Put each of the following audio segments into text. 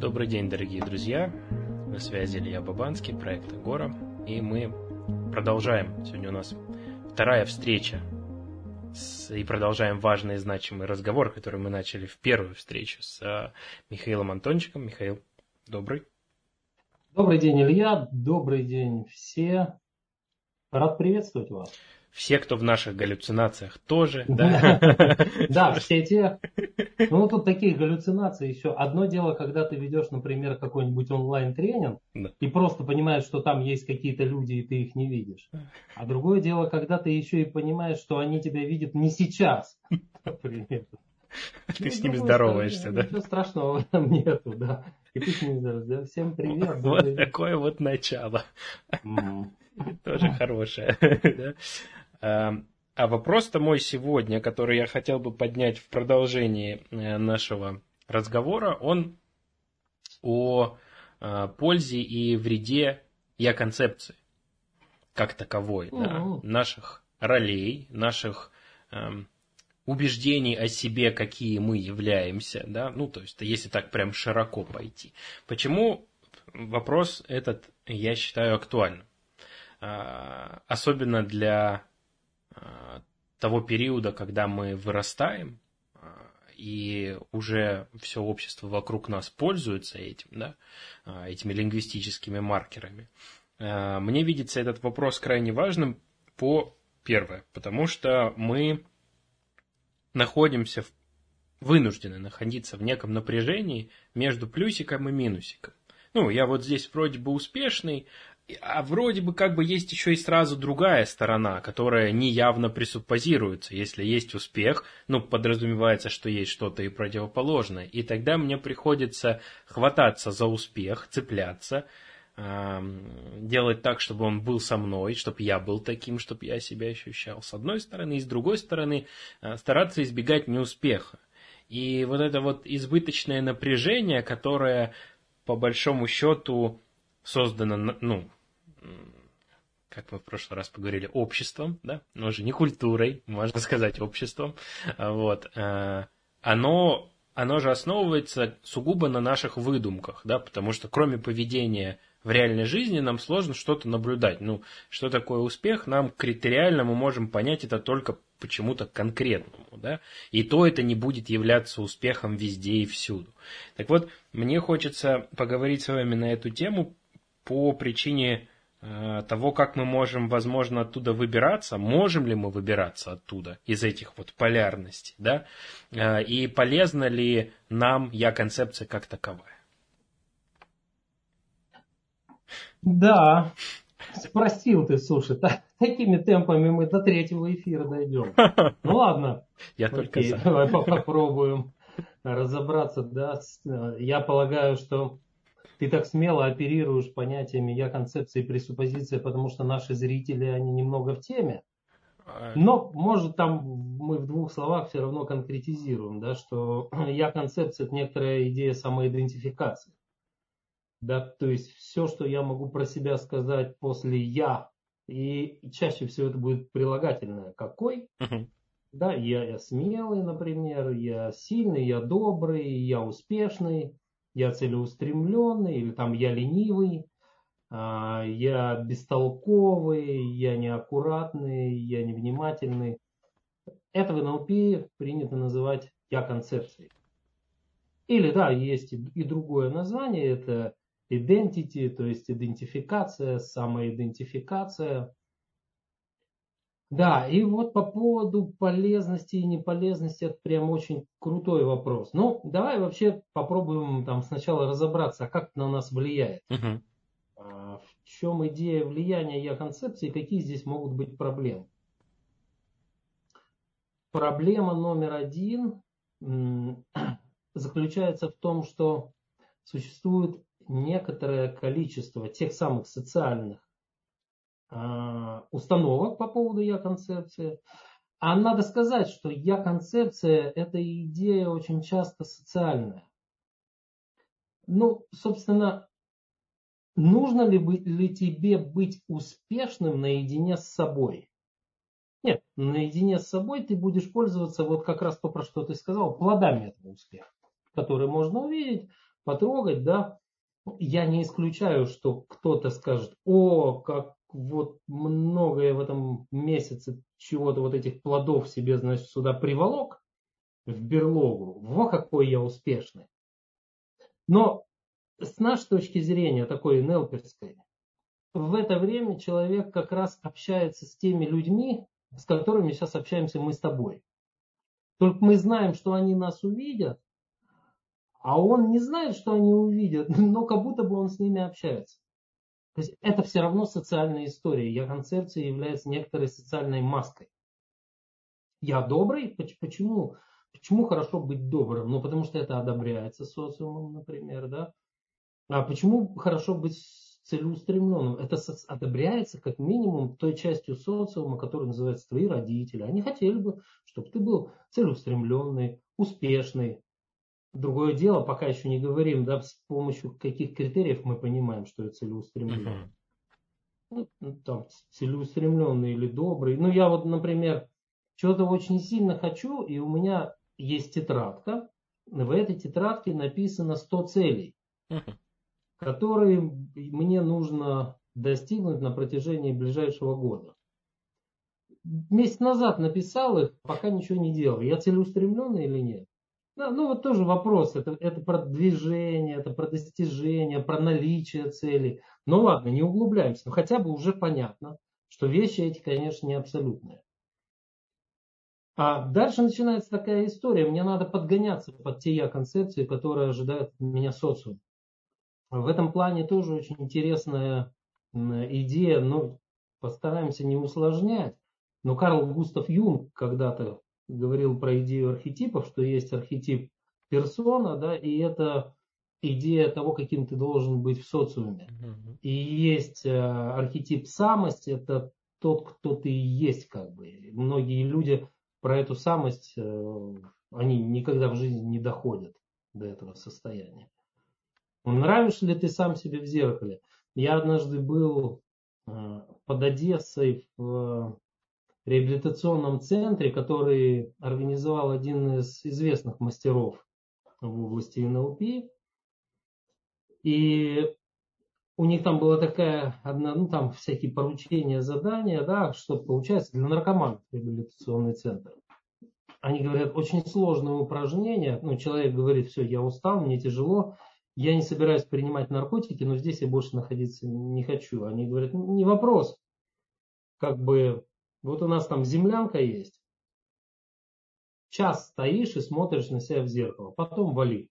Добрый день, дорогие друзья. На связи Илья Бабанский, проект Агора. И мы продолжаем. Сегодня у нас вторая встреча. И продолжаем важный и значимый разговор, который мы начали в первую встречу с Михаилом Антончиком. Михаил, добрый. Добрый день, Илья. Добрый день все. Рад приветствовать вас. Все, кто в наших галлюцинациях тоже. Да, все те. Ну, тут такие галлюцинации еще. Одно дело, когда ты ведешь, например, какой-нибудь онлайн-тренинг и просто понимаешь, что там есть какие-то люди, и ты их не видишь. А другое дело, когда ты еще и понимаешь, что они тебя видят не сейчас, например. Ты с ними здороваешься, да? Ничего страшного там нету, да. И ты с ними здороваешься. Всем привет. Вот такое вот начало. Тоже хорошее, да? А вопрос-то мой сегодня, который я хотел бы поднять в продолжении нашего разговора, он о пользе и вреде я-концепции как таковой, да, наших ролей, наших убеждений о себе, какие мы являемся, да, ну, то есть, если так прям широко пойти. Почему вопрос этот, я считаю, актуальным? Особенно для того периода, когда мы вырастаем, и уже все общество вокруг нас пользуется этим, да, этими лингвистическими маркерами. Мне видится этот вопрос крайне важным первое, потому что мы находимся, вынуждены находиться в неком напряжении между плюсиком и минусиком. Ну, я вот здесь вроде бы успешный, а вроде бы как бы есть еще и сразу другая сторона, которая неявно пресуппозируется. Если есть успех, ну, подразумевается, что есть что-то и противоположное. И тогда мне приходится хвататься за успех, цепляться, делать так, чтобы он был со мной, чтобы я был таким, чтобы я себя ощущал с одной стороны, и с другой стороны стараться избегать неуспеха. И вот это вот избыточное напряжение, которое по большому счету создано, ну, как мы в прошлый раз поговорили, обществом, да, но же не культурой, можно сказать, обществом, вот, оно же основывается сугубо на наших выдумках, да, потому что кроме поведения в реальной жизни нам сложно что-то наблюдать, ну, что такое успех, нам критериально мы можем понять это только почему-то конкретному, да, и то это не будет являться успехом везде и всюду. Так вот, мне хочется поговорить с вами на эту тему, по причине того, как мы можем, возможно, оттуда выбираться, можем ли мы выбираться оттуда, из этих вот полярностей, да, и полезна ли нам я-концепция как таковая? Да, спросил ты, слушай, такими темпами мы до третьего эфира дойдем. Ну ладно, окей, давай попробуем разобраться, да, я полагаю, что ты так смело оперируешь понятиями я-концепции и пресуппозиции, потому что наши зрители, они немного в теме. Но, может, там мы в двух словах все равно конкретизируем, да, что я-концепция – это некоторая идея самоидентификации. Да, то есть все, что я могу про себя сказать после «я», и чаще всего это будет прилагательное. Какой? Да, я смелый, например, я сильный, я добрый, я успешный. Я целеустремленный, или там я ленивый, я бестолковый, я неаккуратный, я невнимательный. Это в НЛП принято называть я-концепцией. Или, да, есть и другое название, это identity, то есть идентификация, самоидентификация. Да, и вот по поводу полезности и неполезности, это прям очень крутой вопрос. Ну, давай вообще попробуем там сначала разобраться, а как это на нас влияет. В чем идея влияния я-концепции, какие здесь могут быть проблемы. Проблема номер один заключается в том, что существует некоторое количество тех самых социальных установок по поводу я-концепции. А надо сказать, что я-концепция – это идея очень часто социальная. Ну, собственно, нужно ли тебе быть успешным наедине с собой? Нет, наедине с собой ты будешь пользоваться, вот как раз то, про что ты сказал, плодами этого успеха, который можно увидеть, потрогать, да, я не исключаю, что кто-то скажет, о, как вот много я в этом месяце чего-то вот этих плодов себе, значит, сюда приволок в берлогу, во какой я успешный. Но с нашей точки зрения, такой НЛПерской, в это время человек как раз общается с теми людьми, с которыми сейчас общаемся мы с тобой. Только мы знаем, что они нас увидят, а он не знает, что они увидят, но как будто бы он с ними общается. То есть это все равно социальная история. Я-концепция является некоторой социальной маской. Я добрый? Почему? Почему хорошо быть добрым? Ну, потому что это одобряется социумом, например, да? А почему хорошо быть целеустремленным? Это одобряется как минимум той частью социума, которая называется твои родители. Они хотели бы, чтобы ты был целеустремленный, успешный. Другое дело, пока еще не говорим, да, с помощью каких критериев мы понимаем, что это целеустремленный. Ну, там, целеустремленный или добрый. Ну, я вот, например, чего-то очень сильно хочу, и у меня есть тетрадка. В этой тетрадке написано 100 целей, которые мне нужно достигнуть на протяжении ближайшего года. Месяц назад написал их, пока ничего не делал. Я целеустремленный или нет? Ну, вот тоже вопрос. Это про движение, это про достижение, про наличие целей. Ну, ладно, не углубляемся. Но хотя бы уже понятно, что вещи эти, конечно, не абсолютные. А дальше начинается такая история. Мне надо подгоняться под те я-концепции, которые ожидают меня социум. В этом плане тоже очень интересная идея. Ну, постараемся не усложнять. Но Карл Густав Юнг когда-то говорил про идею архетипов, что есть архетип персона, да, и это идея того, каким ты должен быть в социуме. И есть архетип самость, это тот, кто ты и есть, как бы. И многие люди про эту самость, они никогда в жизни не доходят до этого состояния. Нравишься ли ты сам себе в зеркале? Я однажды был под Одессой в реабилитационном центре, который организовал один из известных мастеров в области НЛП. И у них там была такая одна, ну там всякие поручения, задания, да, что получается для наркоманов реабилитационный центр. Они говорят, очень сложные упражнения. Ну, человек говорит, все, я устал, мне тяжело, я не собираюсь принимать наркотики, но здесь я больше находиться не хочу. Они говорят, не вопрос, как бы. Вот у нас там землянка есть. Час стоишь и смотришь на себя в зеркало. Потом вали.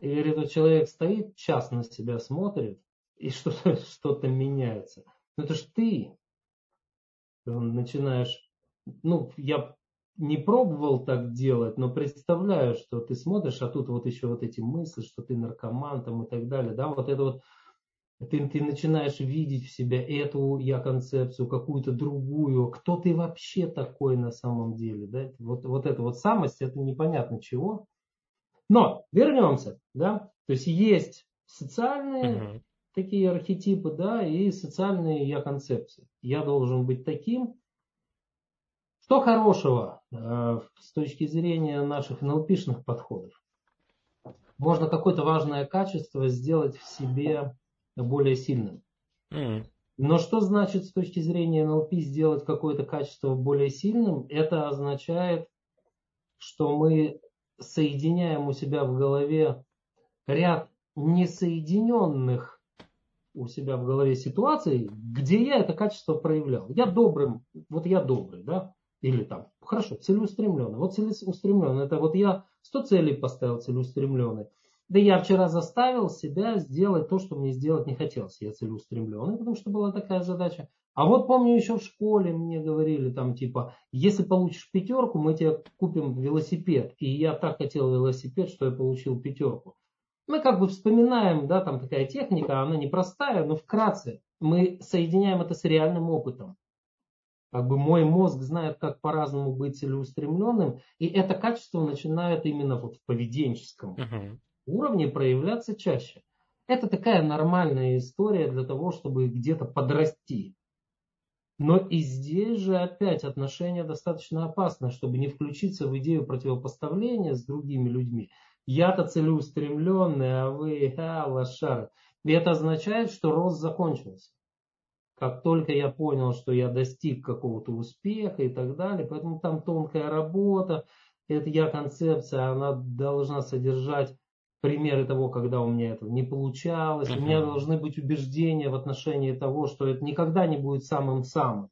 И говорит, вот человек стоит, час на себя смотрит, и что-то меняется. Но это ж ты. Начинаешь... Ну, я не пробовал так делать, но представляю, что ты смотришь, а тут вот еще вот эти мысли, что ты наркоман там и так далее. Да, вот это вот... Ты начинаешь видеть в себя эту я-концепцию, какую-то другую. Кто ты вообще такой на самом деле? Да? Вот эта вот самость, это непонятно чего. Но вернемся. Да? То есть социальные такие архетипы, да, и социальные я-концепции. Я должен быть таким. Что хорошего с точки зрения наших НЛП-шных подходов? Можно какое-то важное качество сделать в себе более сильным. Но что значит с точки зрения НЛП сделать какое-то качество более сильным? Это означает, что мы соединяем у себя в голове ряд несоединенных у себя в голове ситуаций, где я это качество проявлял. Я добрым, вот я добрый, да? Или там, хорошо, целеустремленный. Вот целеустремленный, это вот я 100 целей поставил целеустремленный. Да я вчера заставил себя сделать то, что мне сделать не хотелось. Я целеустремленный, потому что была такая задача. А вот помню, еще в школе мне говорили, там типа, если получишь 5, мы тебе купим велосипед. И я так хотел велосипед, что я получил 5. Мы как бы вспоминаем, да, там такая техника, она непростая, но вкратце мы соединяем это с реальным опытом. Как бы мой мозг знает, как по-разному быть целеустремленным, и это качество начинает именно вот в поведенческом уровне проявляться чаще. Это такая нормальная история для того, чтобы где-то подрасти. Но и здесь же опять отношение достаточно опасно, чтобы не включиться в идею противопоставления с другими людьми. Я-то целеустремленный, а вы лошары. И это означает, что рост закончился. Как только я понял, что я достиг какого-то успеха и так далее, поэтому там тонкая работа, это я-концепция, она должна содержать примеры того, когда у меня это не получалось. У меня должны быть убеждения в отношении того, что это никогда не будет самым-самым.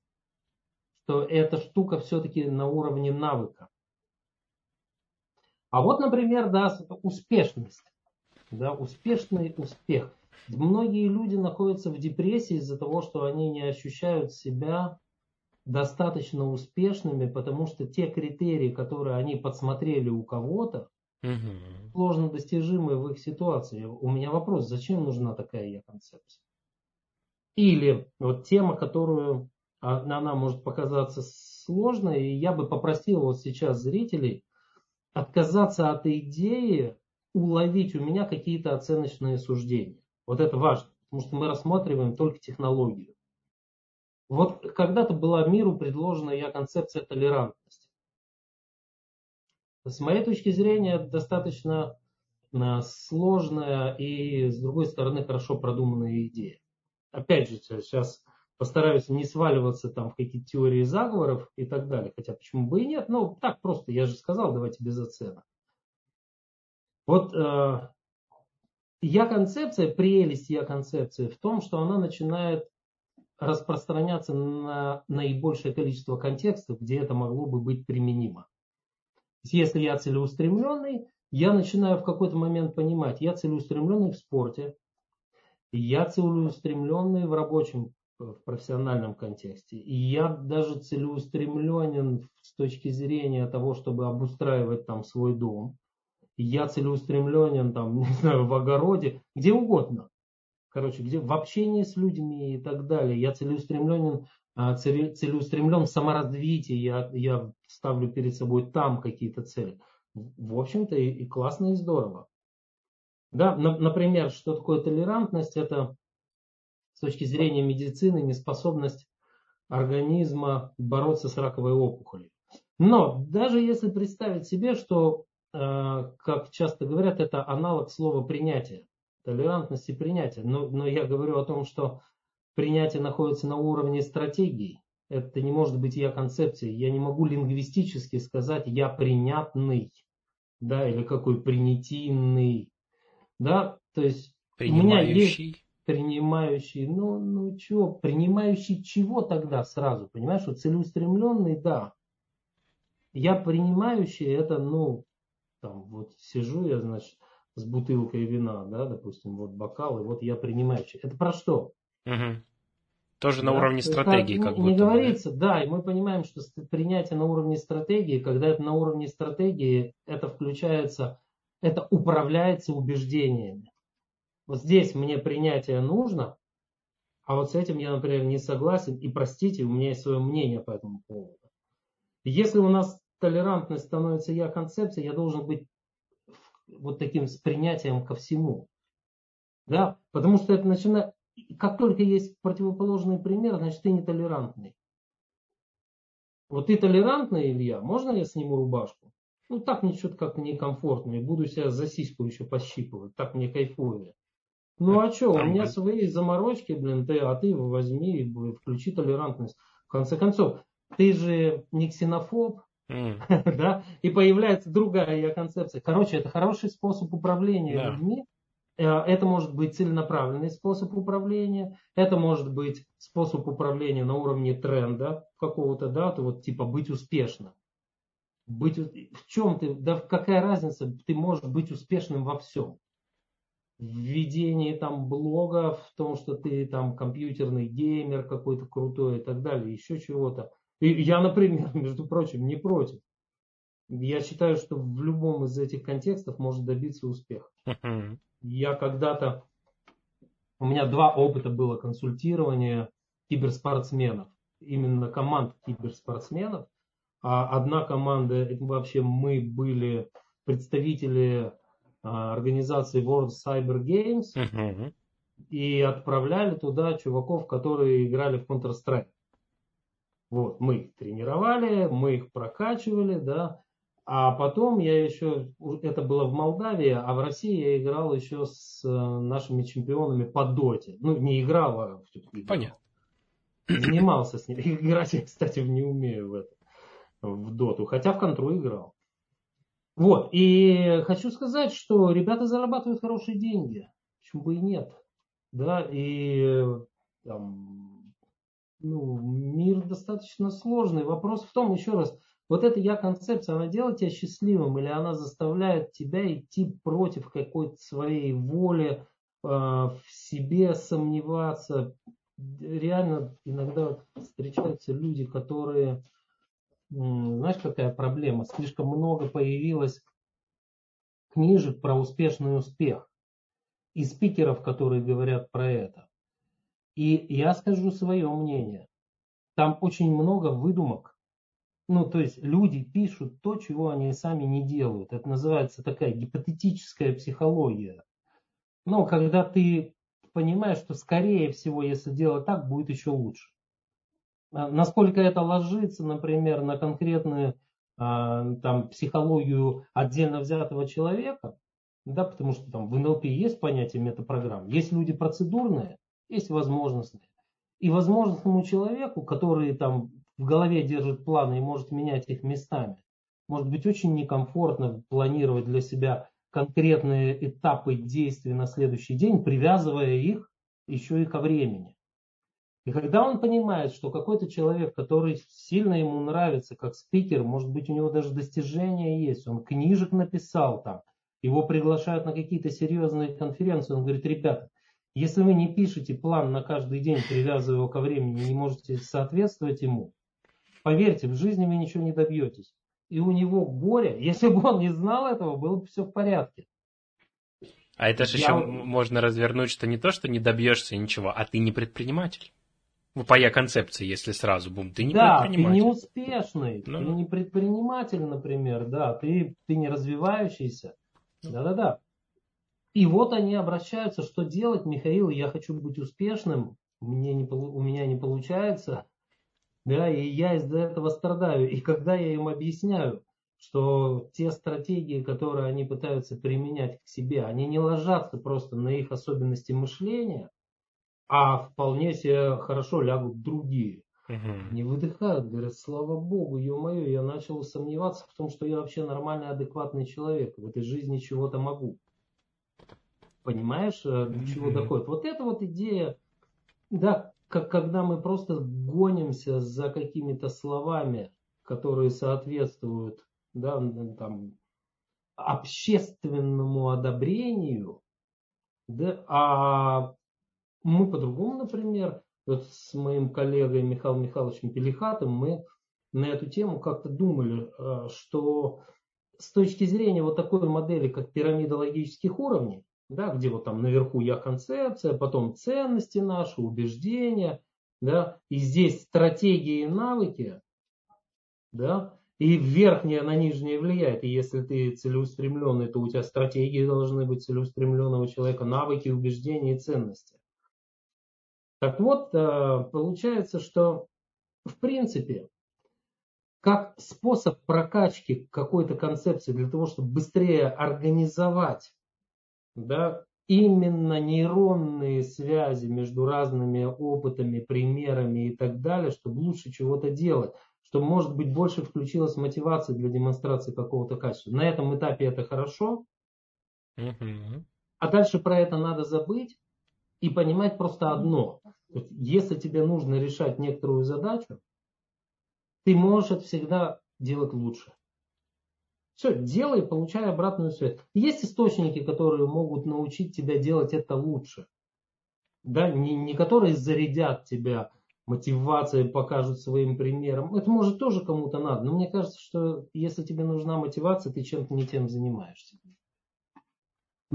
Что эта штука все-таки на уровне навыка. А вот, например, да, успешность. Да, успешный успех. Многие люди находятся в депрессии из-за того, что они не ощущают себя достаточно успешными, потому что те критерии, которые они подсмотрели у кого-то, сложно достижимые в их ситуации. У меня вопрос, зачем нужна такая я-концепция? Или вот тема, которую она может показаться сложной, и я бы попросил вот сейчас зрителей отказаться от идеи уловить у меня какие-то оценочные суждения. Вот это важно, потому что мы рассматриваем только технологию. Вот когда-то была миру предложена я-концепция толерантности. С моей точки зрения, это достаточно сложная и, с другой стороны, хорошо продуманная идея. Опять же, сейчас постараюсь не сваливаться там в какие-то теории заговоров и так далее, хотя почему бы и нет, но так просто, я же сказал, давайте без оценок. Вот я-концепция, прелесть я-концепции в том, что она начинает распространяться на наибольшее количество контекстов, где это могло бы быть применимо. Если я целеустремленный, я начинаю в какой-то момент понимать, я целеустремленный в спорте, я целеустремленный в рабочем, в профессиональном контексте, и я даже целеустремленен с точки зрения того, чтобы обустраивать там свой дом, я целеустремленен там, не знаю, в огороде, где угодно, короче, где в общении с людьми и так далее, я целеустремлен в саморазвитии, я ставлю перед собой там какие-то цели. В общем-то и классно, и здорово. Да, например, что такое толерантность? Это с точки зрения медицины неспособность организма бороться с раковой опухолью. Но даже если представить себе, что, как часто говорят, это аналог слова принятие, толерантность и принятие. Но я говорю о том, что принятие находится на уровне стратегии. Это не может быть я-концепция. Я не могу лингвистически сказать «я принятный», да, или какой «принятийный». Да? То есть принимающий. У меня есть принимающий. Ну чего? Принимающий чего тогда сразу? Понимаешь, что целеустремленный, да. Я принимающий, это, ну, там, вот сижу я, значит, с бутылкой вина, да, допустим, вот бокал, и вот я принимающий. Это про что? Угу. Тоже на уровне стратегии, как будто. Не говорится, да, и мы понимаем, что принятие на уровне стратегии, когда это на уровне стратегии, это включается, это управляется убеждениями. Вот здесь мне принятие нужно, а вот с этим я, например, не согласен, и простите, у меня есть свое мнение по этому поводу. Если у нас толерантность становится я-концепцией, я должен быть вот таким с принятием ко всему. Да? Потому что это начинает... Как только есть противоположный пример, значит, ты нетолерантный. Вот ты толерантный, Илья, можно я сниму рубашку? Ну, так мне что-то как-то некомфортно, и буду себя за сиську еще пощипывать, так мне кайфовее. Ну, а что, у меня свои заморочки, блин, ты возьми и включи толерантность. В конце концов, ты же не ксенофоб, да? И появляется другая я-концепция. Короче, это хороший способ управления людьми. Это может быть целенаправленный способ управления, это может быть способ управления на уровне тренда какого-то, да, то вот типа быть успешным. Быть, в чем ты, да какая разница, ты можешь быть успешным во всем. В ведении там блога, в том, что ты там компьютерный геймер какой-то крутой и так далее, еще чего-то. И я, например, между прочим, не против. Я считаю, что в любом из этих контекстов может добиться успеха. Я когда-то, у меня два опыта было консультирования киберспортсменов, именно команд киберспортсменов. Одна команда, это вообще мы были представители организации World Cyber Games и отправляли туда чуваков, которые играли в Counter-Strike. Вот, мы их тренировали, мы их прокачивали, да. А потом я еще, это было в Молдавии, а в России я играл еще с нашими чемпионами по доте. Ну, не играл, а понятно. Занимался с ними. Играть я, кстати, не умею в это, в доту, хотя в контру играл. Вот, и хочу сказать, что ребята зарабатывают хорошие деньги. Почему бы и нет? Да, и там, ну, мир достаточно сложный. Вопрос в том, еще раз, вот эта я-концепция, она делает тебя счастливым или она заставляет тебя идти против какой-то своей воли, в себе сомневаться? Реально иногда встречаются люди, которые, знаешь, какая проблема? Слишком много появилось книжек про успешный успех и спикеров, которые говорят про это. И я скажу свое мнение. Там очень много выдумок. Ну, то есть люди пишут то, чего они сами не делают. Это называется такая гипотетическая психология. Но когда ты понимаешь, что скорее всего, если делать так, будет еще лучше. Насколько это ложится, например, на конкретную там, психологию отдельно взятого человека, да, потому что там в НЛП есть понятие метапрограмм, есть люди процедурные, есть возможностные. И возможностному человеку, который там в голове держит планы и может менять их местами, может быть очень некомфортно планировать для себя конкретные этапы действий на следующий день, привязывая их еще и ко времени. И когда он понимает, что какой-то человек, который сильно ему нравится, как спикер, может быть, у него даже достижения есть, он книжек написал там, его приглашают на какие-то серьезные конференции, он говорит: ребята, если вы не пишете план на каждый день, привязывая его ко времени, не можете соответствовать ему, поверьте, в жизни вы ничего не добьетесь. И у него горе, если бы он не знал этого, было бы все в порядке. А это же еще можно развернуть, что не то, что не добьешься ничего, а ты не предприниматель. По я-концепции, если сразу бум, ты не предприниматель. Да, ты не успешный, ну, ты не предприниматель, например, да, ты не развивающийся. Да-да-да. И вот они обращаются, что делать, Михаил, я хочу быть успешным, у меня не получается, да, и я из-за этого страдаю. И когда я им объясняю, что те стратегии, которые они пытаются применять к себе, они не ложатся просто на их особенности мышления, а вполне себе хорошо лягут другие. Не выдыхают, говорят: слава богу, ё-моё, я начал сомневаться в том, что я вообще нормальный, адекватный человек, в этой жизни чего-то могу. Понимаешь, до чего доходит? Вот эта вот идея, да, как когда мы просто гонимся за какими-то словами, которые соответствуют, да, там, общественному одобрению, да, а мы по-другому, например, вот с моим коллегой Михаилом Михайловичем Пелихатом мы на эту тему как-то думали, что с точки зрения вот такой модели, как пирамида логических уровней, да, где вот там наверху я-концепция, потом ценности наши, убеждения, да, и здесь стратегии и навыки, да, и верхнее на нижнее влияет. И если ты целеустремленный, то у тебя стратегии должны быть целеустремленного человека, навыки, убеждения и ценности. Так вот, получается, что в принципе, как способ прокачки какой-то концепции для того, чтобы быстрее организовать, да, именно нейронные связи между разными опытами, примерами и так далее, чтобы лучше чего-то делать, чтобы, может быть, больше включилась мотивация для демонстрации какого-то качества. На этом этапе это хорошо, а дальше про это надо забыть. И понимать просто одно. Если тебе нужно решать некоторую задачу, ты можешь это всегда делать лучше. Все, делай, получай обратную связь. Есть источники, которые могут научить тебя делать это лучше. Да? Не которые зарядят тебя мотивацией, покажут своим примером. Это может тоже кому-то надо. Но мне кажется, что если тебе нужна мотивация, ты чем-то не тем занимаешься.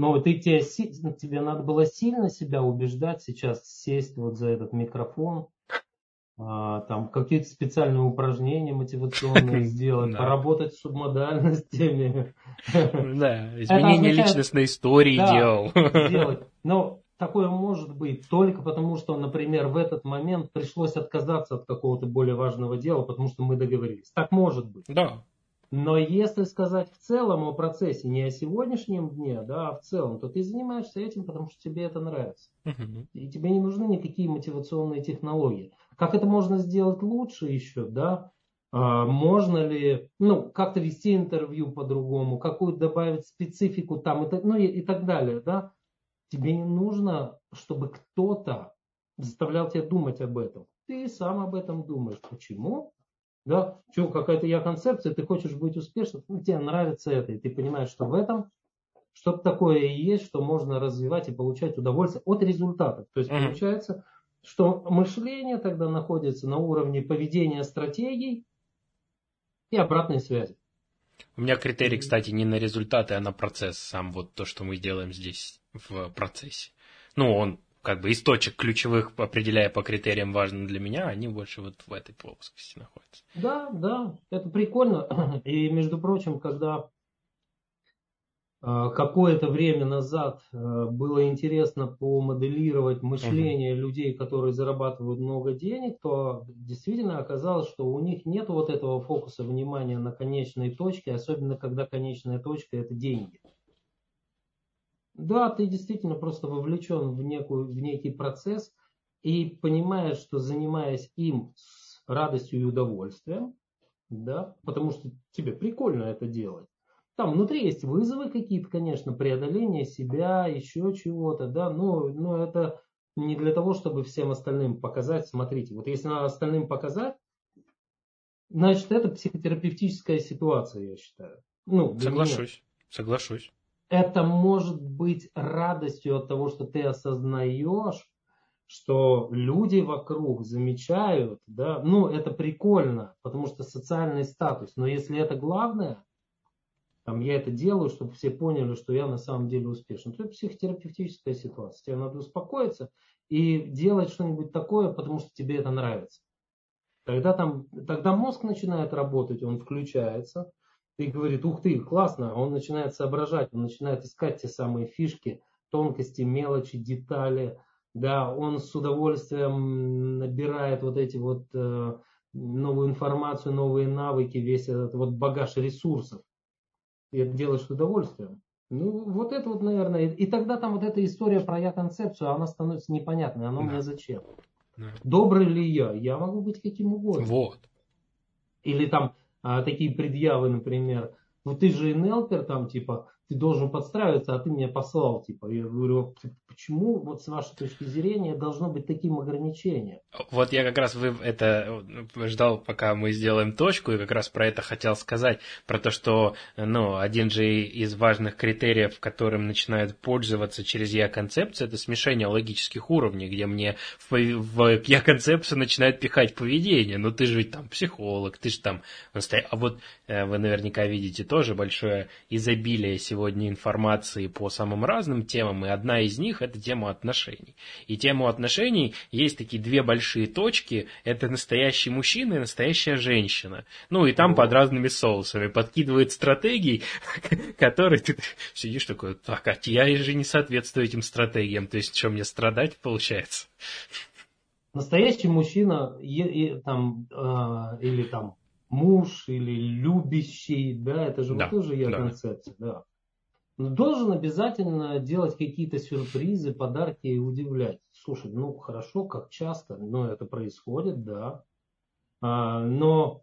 Но тебе надо было сильно себя убеждать сейчас, сесть вот за этот микрофон, там какие-то специальные упражнения мотивационные сделать, поработать с субмодальностями. Да, изменения личностной истории делал. Но такое может быть только потому, что, например, в этот момент пришлось отказаться от какого-то более важного дела, потому что мы договорились. Так может быть. Да. Но если сказать в целом о процессе, не о сегодняшнем дне, да, а в целом, то ты занимаешься этим, потому что тебе это нравится. И тебе не нужны никакие мотивационные технологии. Как это можно сделать лучше еще, да? Можно ли, ну, как-то вести интервью по-другому, какую-то добавить специфику там, и так далее, да? Тебе не нужно, чтобы кто-то заставлял тебя думать об этом. Ты сам об этом думаешь. Почему? Да, что, какая-то я-концепция, ты хочешь быть успешным, ну, тебе нравится это, и ты понимаешь, что в этом что-то такое и есть, что можно развивать и получать удовольствие от результатов. То есть получается, что мышление тогда находится на уровне поведения стратегий и обратной связи. У меня критерий, кстати, не на результаты, а на процесс сам, вот то, что мы делаем здесь в процессе. Ну, он как бы из точек ключевых, определяя по критериям важным для меня, они больше вот в этой плоскости находятся. Да, да, это прикольно. И, между прочим, когда какое-то время назад было интересно помоделировать мышление людей, которые зарабатывают много денег, то действительно оказалось, что у них нет вот этого фокуса внимания на конечной точке, особенно когда конечная точка – это деньги. Да, ты действительно просто вовлечен в некий процесс и понимаешь, что занимаясь им с радостью и удовольствием, да, потому что тебе прикольно это делать. Там внутри есть вызовы какие-то, конечно, преодоление себя, еще чего-то, да, но это не для того, чтобы всем остальным показать. Смотрите, вот если надо остальным показать, значит, это психотерапевтическая ситуация, я считаю. Ну, соглашусь. Это может быть радостью от того, что ты осознаешь, что люди вокруг замечают, да, ну, это прикольно, потому что социальный статус, но если это главное, там, я это делаю, чтобы все поняли, что я на самом деле успешен, то это психотерапевтическая ситуация, тебе надо успокоиться и делать что-нибудь такое, потому что тебе это нравится. Тогда мозг начинает работать, он включается, и говорит, ух ты, классно, он начинает соображать, он начинает искать те самые фишки, тонкости, мелочи, детали, да, он с удовольствием набирает вот эти вот новую информацию, новые навыки, весь этот вот багаж ресурсов, и это делаешь с удовольствием. Ну, вот это вот, наверное, и тогда там вот эта история про я-концепцию, она становится непонятной, она мне зачем? Добрый ли я могу быть каким угодно. Вот. Или там... такие предъявы, например, ну ты же НЛПер, там, типа, ты должен подстраиваться, а ты меня послал, типа. Я говорю, почему вот с вашей точки зрения должно быть таким ограничением? Вот я как раз ждал, пока мы сделаем точку, и как раз про это хотел сказать, про то, что, ну, один же из важных критериев, которым начинают пользоваться через я-концепцию, это смешение логических уровней, где мне в я-концепцию начинают пихать поведение. Ну, ты же ведь там психолог, ты же там... А вот вы наверняка видите тоже большое изобилие сегодня информации по самым разным темам, и одна из них – это тема отношений. И тему отношений есть такие две большие точки – это настоящий мужчина и настоящая женщина. Ну, и там под разными соусами подкидывает стратегии, которые ты сидишь такой, так, а я же не соответствую этим стратегиям, то есть, что мне страдать получается? Настоящий мужчина, или там муж, или любящий, да, это же тоже я-концепция, да. Но должен обязательно делать какие-то сюрпризы, подарки и удивлять. Слушай, ну хорошо, как часто, но это происходит, да. Но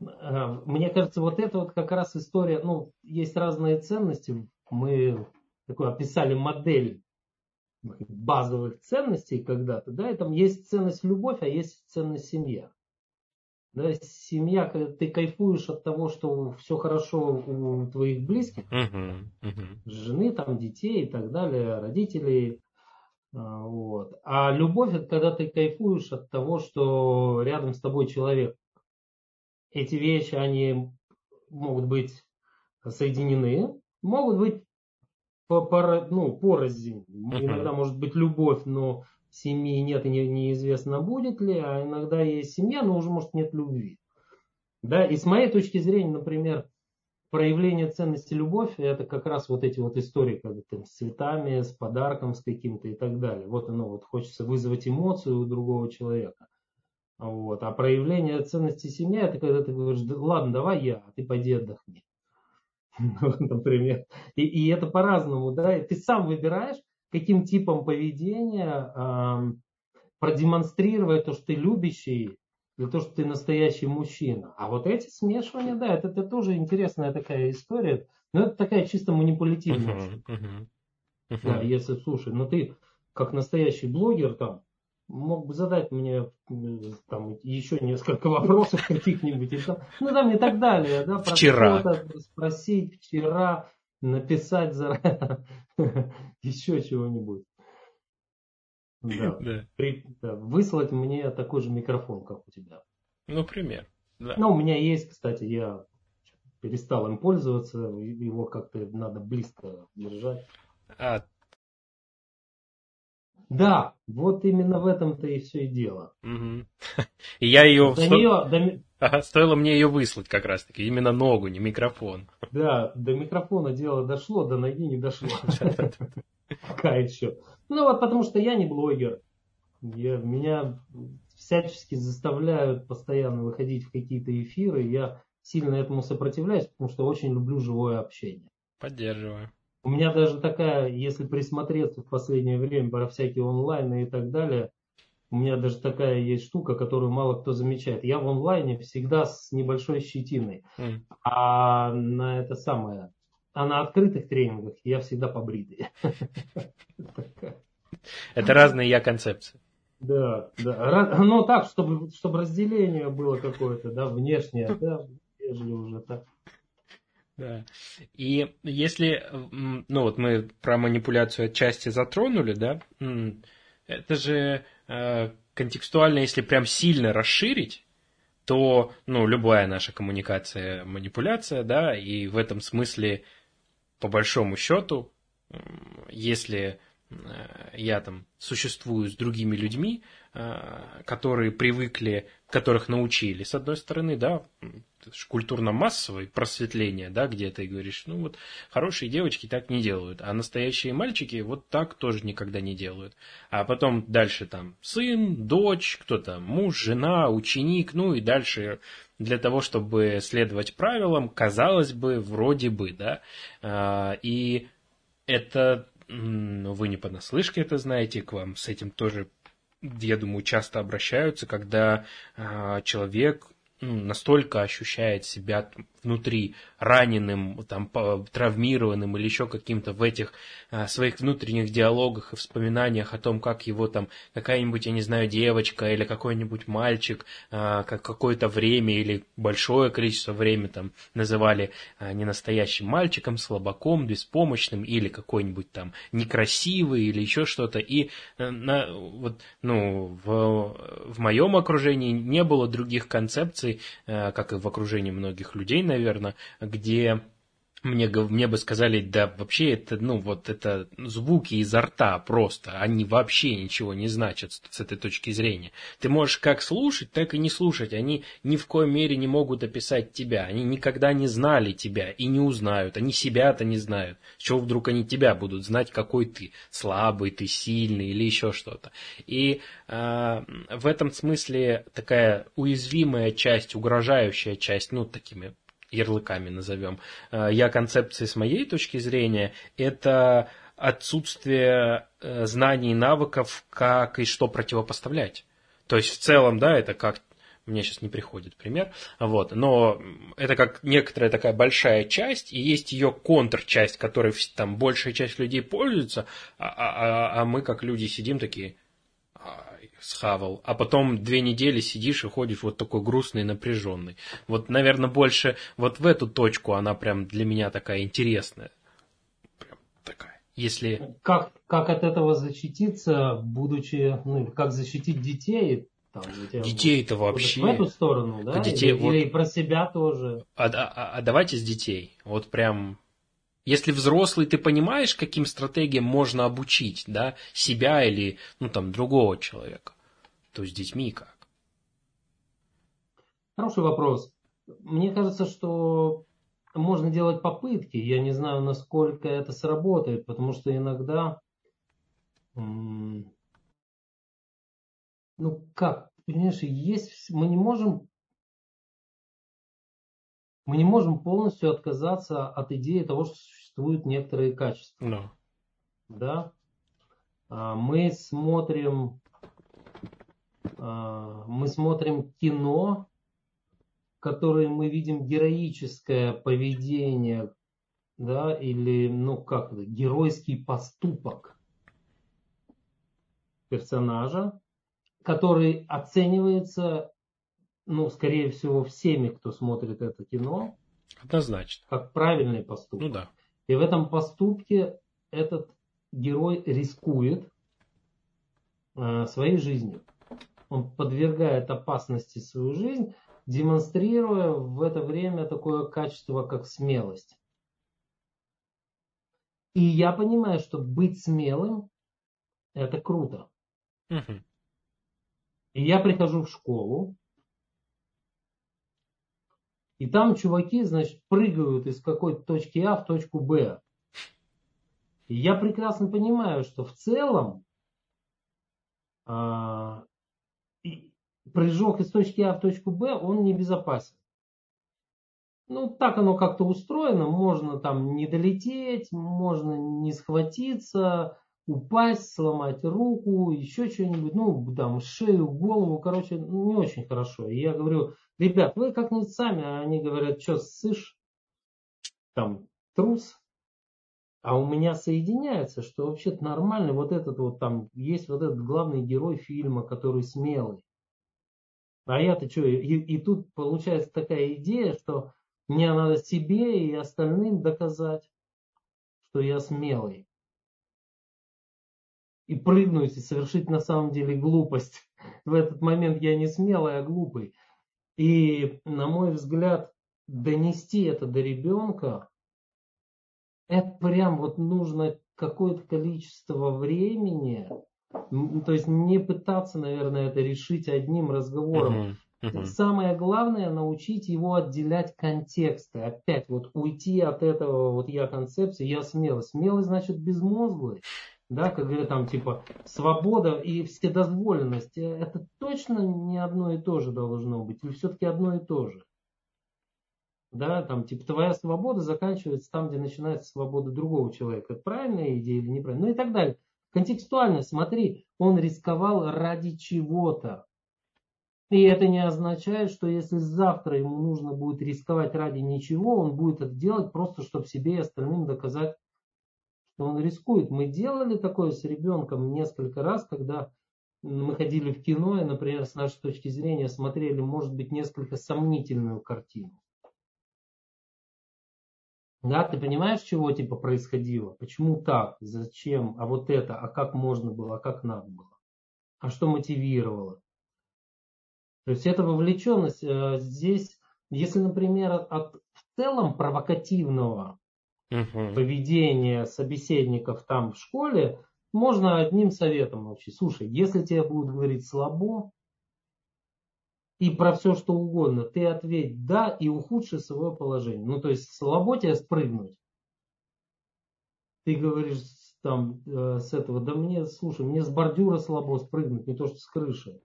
мне кажется, вот это вот как раз история, ну, есть разные ценности. Мы такой описали модель базовых ценностей когда-то, да, и там есть ценность любовь, а есть ценность семья. Да, семья, ты кайфуешь от того, что все хорошо у твоих близких, жены, там, детей и так далее, родителей. Вот. А любовь – это когда ты кайфуешь от того, что рядом с тобой человек. Эти вещи, они могут быть соединены, могут быть порознь. Иногда может быть любовь, но... семьи нет и неизвестно, будет ли, а иногда есть семья, но уже, может, нет любви. Да? И с моей точки зрения, например, проявление ценности любовь – это как раз вот эти вот истории, когда ты с цветами, с подарком, с каким-то и так далее. Вот оно, вот хочется вызвать эмоцию у другого человека. Вот. А проявление ценности семьи — это когда ты говоришь: да ладно, давай я, а ты пойди отдохни. Например. И это по-разному, да. И ты сам выбираешь, каким типом поведения продемонстрировать то, что ты любящий, для того, что ты настоящий мужчина. А вот эти смешивания, да, это тоже интересная такая история. Но это такая чисто манипулятивная штука. Да, если, слушай, но ты как настоящий блогер там мог бы задать мне там еще несколько вопросов каких-нибудь, ну там и так далее, да, вчера спросить, вчера написать, еще чего-нибудь, выслать мне такой же микрофон, как у тебя, например. Ну, у меня есть, кстати, я перестал им пользоваться, его как-то надо близко держать. Да, вот именно в этом-то и все и дело. И я ее... Стоило мне ее выслать как раз-таки, именно ногу, не микрофон. Да, до микрофона дело дошло, до ноги не дошло. Пока еще. Ну вот потому что я не блогер. Меня всячески заставляют постоянно выходить в какие-то эфиры. Я сильно этому сопротивляюсь, потому что очень люблю живое общение. Поддерживаю. У меня даже такая, если присмотреться в последнее время про всякие онлайны и так далее, у меня даже такая есть штука, которую мало кто замечает. Я в онлайне всегда с небольшой щетиной, а на это самое, а на открытых тренингах я всегда побритый. Это разные я-концепции. Да, да. Ну так, чтобы разделение было какое-то, да, внешнее, да, нежели уже так. Да. И если, ну вот мы про манипуляцию отчасти затронули, да, это же контекстуально, если прям сильно расширить, то, ну, любая наша коммуникация — манипуляция, да, и в этом смысле, по большому счету, если я там существую с другими людьми, которые привыкли, которых научили, с одной стороны, да, культурно-массовое просветление, да, где ты говоришь: ну вот хорошие девочки так не делают, а настоящие мальчики вот так тоже никогда не делают. А потом дальше там сын, дочь, кто-то, муж, жена, ученик, ну и дальше для того, чтобы следовать правилам, казалось бы, вроде бы, да, и это... Ну, вы не понаслышке это знаете, к вам с этим тоже, я думаю, часто обращаются, когда человек настолько ощущает себя внутри раненым, там, травмированным или еще каким-то в этих своих внутренних диалогах и вспоминаниях о том, как его там какая-нибудь, я не знаю, девочка или какой-нибудь мальчик как какое-то время или большое количество времени там называли ненастоящим мальчиком, слабаком, беспомощным или какой-нибудь там некрасивый или еще что-то. И вот, ну, в моем окружении не было других концепций, как и в окружении многих людей, наверное, где мне бы сказали: да вообще это, ну вот это звуки изо рта просто, они вообще ничего не значат с этой точки зрения. Ты можешь как слушать, так и не слушать. Они ни в коей мере не могут описать тебя. Они никогда не знали тебя и не узнают. Они себя-то не знают. С чего вдруг они тебя будут знать, какой ты слабый, ты сильный или еще что-то. И в этом смысле такая уязвимая часть, угрожающая часть, ну такими ярлыками назовем, я-концепции с моей точки зрения — это отсутствие знаний и навыков, как и что противопоставлять. То есть в целом, да, это как... Мне сейчас не приходит пример, вот, но это как некоторая такая большая часть, и есть ее контрчасть, которой там большая часть людей пользуется, а мы как люди сидим такие... схавал, а потом 2 недели сидишь и ходишь вот такой грустный, напряженный. Вот, наверное, больше вот в эту точку она прям для меня такая интересная. Прям такая. Если... Как от этого защититься, будучи... Ну, как защитить детей? Там, детей-то вообще... В эту сторону, да? Детей, или, вот... или про себя тоже? А давайте с детей. Вот прям... Если взрослый, ты понимаешь, каким стратегиям можно обучить, да, себя или, ну, там, другого человека, то с детьми как? Хороший вопрос. Мне кажется, что можно делать попытки. Я не знаю, насколько это сработает, потому что иногда... Ну, как? понимаешь, есть, мы не можем полностью отказаться от идеи того, что существуют некоторые качества. No. Да? Мы смотрим кино, в котором мы видим героическое поведение, да, или, геройский поступок персонажа, который оценивается, скорее всего, всеми, кто смотрит это кино, однозначно, как правильный поступок. Ну, да. И в этом поступке этот герой рискует своей жизнью. Он подвергает опасности свою жизнь, демонстрируя в это время такое качество, как смелость. И я понимаю, что быть смелым – это круто. Угу. И я прихожу в школу, и там чуваки, прыгают из какой-то точки А в точку Б. И я прекрасно понимаю, что в целом прыжок из точки А в точку Б, он небезопасен. Так оно как-то устроено, можно там не долететь, можно не схватиться, упасть, сломать руку, еще что-нибудь, шею, голову, не очень хорошо. И я говорю, ребят, вы как-нибудь сами, а они говорят, что ссышь, трус. А у меня соединяется, что вообще-то нормально, есть этот главный герой фильма, который смелый. А я-то что, и тут получается такая идея, что мне надо себе и остальным доказать, что я смелый. И прыгнуть, и совершить на самом деле глупость. В этот момент я не смелый, а глупый. И, на мой взгляд, донести это до ребенка, это прям нужно какое-то количество времени. То есть не пытаться, наверное, это решить одним разговором. Самое главное — научить его отделять контексты. Опять уйти от этого я-концепции, я смелый. Смелый значит безмозглый. Да, как говорят, свобода и вседозволенность. Это точно не одно и то же должно быть. Или все-таки одно и то же. Да, твоя свобода заканчивается там, где начинается свобода другого человека. Это правильная идея или неправильная? И так далее. Контекстуально, смотри, он рисковал ради чего-то. И это не означает, что если завтра ему нужно будет рисковать ради ничего, он будет это делать просто, чтобы себе и остальным доказать, что он рискует. Мы делали такое с ребенком несколько раз, когда мы ходили в кино и, например, с нашей точки зрения смотрели, может быть, несколько сомнительную картину. Да, ты понимаешь, чего происходило? Почему так? Зачем? А это? А как можно было? А как надо было? А что мотивировало? То есть это вовлеченность. Здесь, если, например, от в целом провокативного поведения собеседников в школе, можно одним советом научить. Слушай, если тебе будут говорить слабо и про все что угодно, ты ответь да и ухудши свое положение. Слабо тебе спрыгнуть. Ты говоришь с этого, мне с бордюра слабо спрыгнуть, не то что с крыши.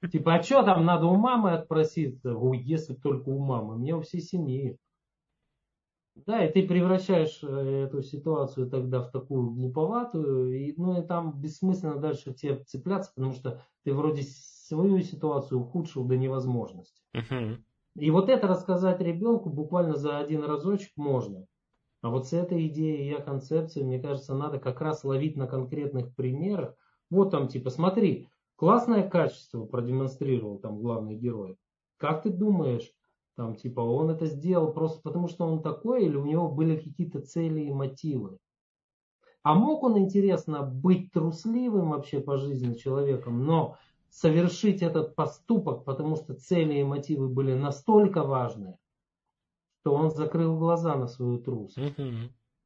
А что надо у мамы отпроситься? Если только у мамы, мне у всей семьи. Да, и ты превращаешь эту ситуацию тогда в такую глуповатую, и там бессмысленно дальше тебе цепляться, потому что ты вроде свою ситуацию ухудшил до невозможности. И это рассказать ребенку буквально за один разочек можно. А с этой идеей я-концепции, мне кажется, надо как раз ловить на конкретных примерах. Смотри, классное качество продемонстрировал главный герой. Как ты думаешь, он это сделал просто потому, что он такой, или у него были какие-то цели и мотивы? А мог он, интересно, быть трусливым вообще по жизни человеком, но совершить этот поступок, потому что цели и мотивы были настолько важны, что он закрыл глаза на свою трусость.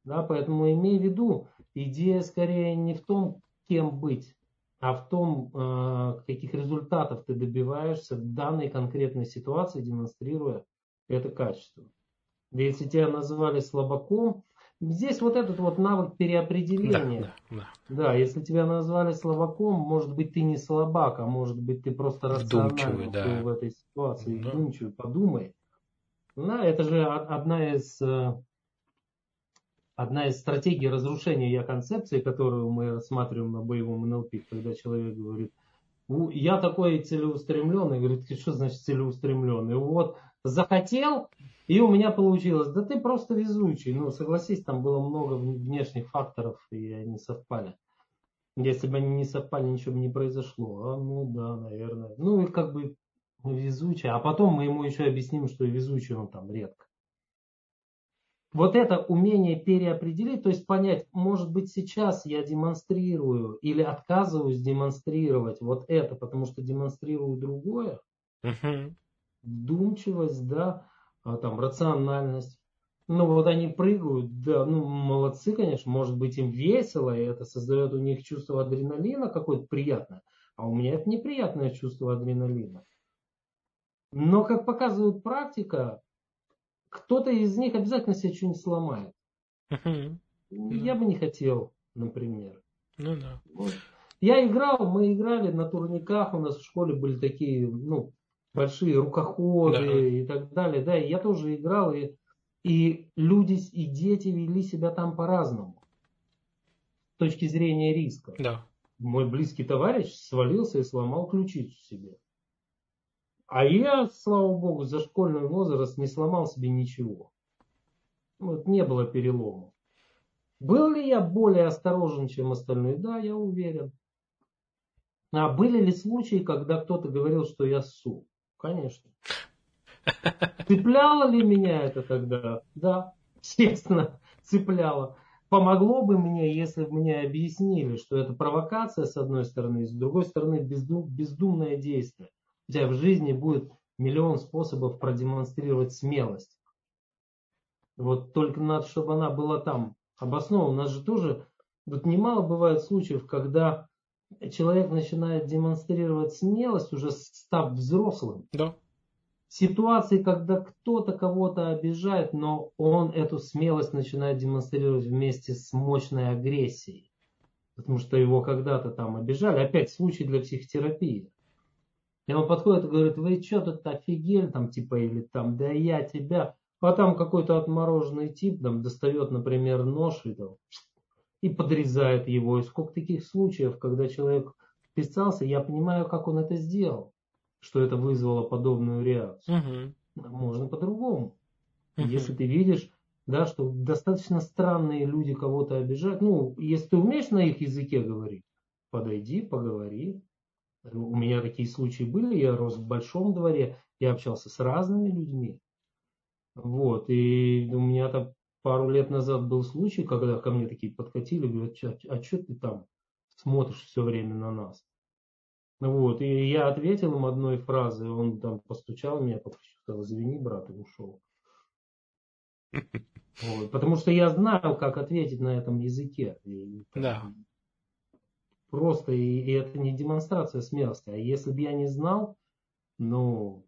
Да, поэтому имей в виду, идея скорее не в том, кем быть, а в том, каких результатов ты добиваешься в данной конкретной ситуации, демонстрируя это качество. Если тебя называли слабаком, Здесь вот этот вот навык переопределения. Да, если тебя назвали слабаком, может быть, ты не слабак, а может быть, ты просто рациональный в этой ситуации. Вдумчивый, подумай. Да, это же одна из стратегий разрушения Я-концепции, которую мы рассматриваем на боевом НЛП, когда человек говорит: я такой целеустремленный. Говорит: что значит целеустремленный? Вот захотел, и у меня получилось. Да ты просто везучий. Ну, согласись, там было много внешних факторов, и они совпали. Если бы они не совпали, ничего бы не произошло. А, ну да, наверное. Ну, и как бы везучий. А потом мы ему еще объясним, что везучий он там редко. Вот это умение переопределить, то есть понять, может быть, сейчас я демонстрирую или отказываюсь демонстрировать вот это, потому что демонстрирую другое. Вдумчивость, да, там, рациональность. Ну, вот они прыгают, да, ну, молодцы, конечно, может быть, им весело, и это создает у них чувство адреналина какое-то приятное, а у меня это неприятное чувство адреналина. Но, как показывает практика, кто-то из них обязательно себе что-нибудь сломает. Я бы не хотел, например. Ну да. Вот. Я играл, мы играли на турниках, у нас в школе были такие, ну, большие рукоходы и так далее. Да, и я тоже играл, и люди, и дети вели себя там по-разному. С точки зрения риска. Да. Мой близкий товарищ свалился и сломал ключицу себе. А я, слава богу, за школьный возраст не сломал себе ничего. Вот не было перелома. Был ли я более осторожен, чем остальные? Да, я уверен. А были ли случаи, когда кто-то говорил, что я ссу? Конечно. Цепляло ли меня это тогда? Да, честно, цепляло. Помогло бы мне, если бы мне объяснили, что это провокация с одной стороны, с другой стороны бездумное действие. У тебя в жизни будет миллион способов продемонстрировать смелость. Вот только надо, чтобы она была там обоснована. У нас же тоже вот немало бывает случаев, когда человек начинает демонстрировать смелость, уже став взрослым. Да. Ситуации, когда кто-то кого-то обижает, но он эту смелость начинает демонстрировать вместе с мощной агрессией. Потому что его когда-то там обижали. Опять случай для психотерапии. И он подходит и говорит: вы что тут офигели, там, типа, или там, да я тебя. А там какой-то отмороженный тип там достает, например, нож и, там, и подрезает его. И сколько таких случаев, когда человек вписался, я понимаю, как он это сделал, что это вызвало подобную реакцию. Можно по-другому. Если ты видишь, да, что достаточно странные люди кого-то обижают, ну, если ты умеешь на их языке говорить, подойди, поговори. У меня такие случаи были, я рос в большом дворе, я общался с разными людьми. Вот, и у меня там пару лет назад был случай, когда ко мне такие подкатили, говорят: а что ты там смотришь все время на нас? Вот, и я ответил им одной фразой, он там постучал меня по плечу, сказал: извини, брат, и ушел. Вот, потому что я знал, как ответить на этом языке. Да. Просто, и это не демонстрация смелости. А если бы я не знал, ну,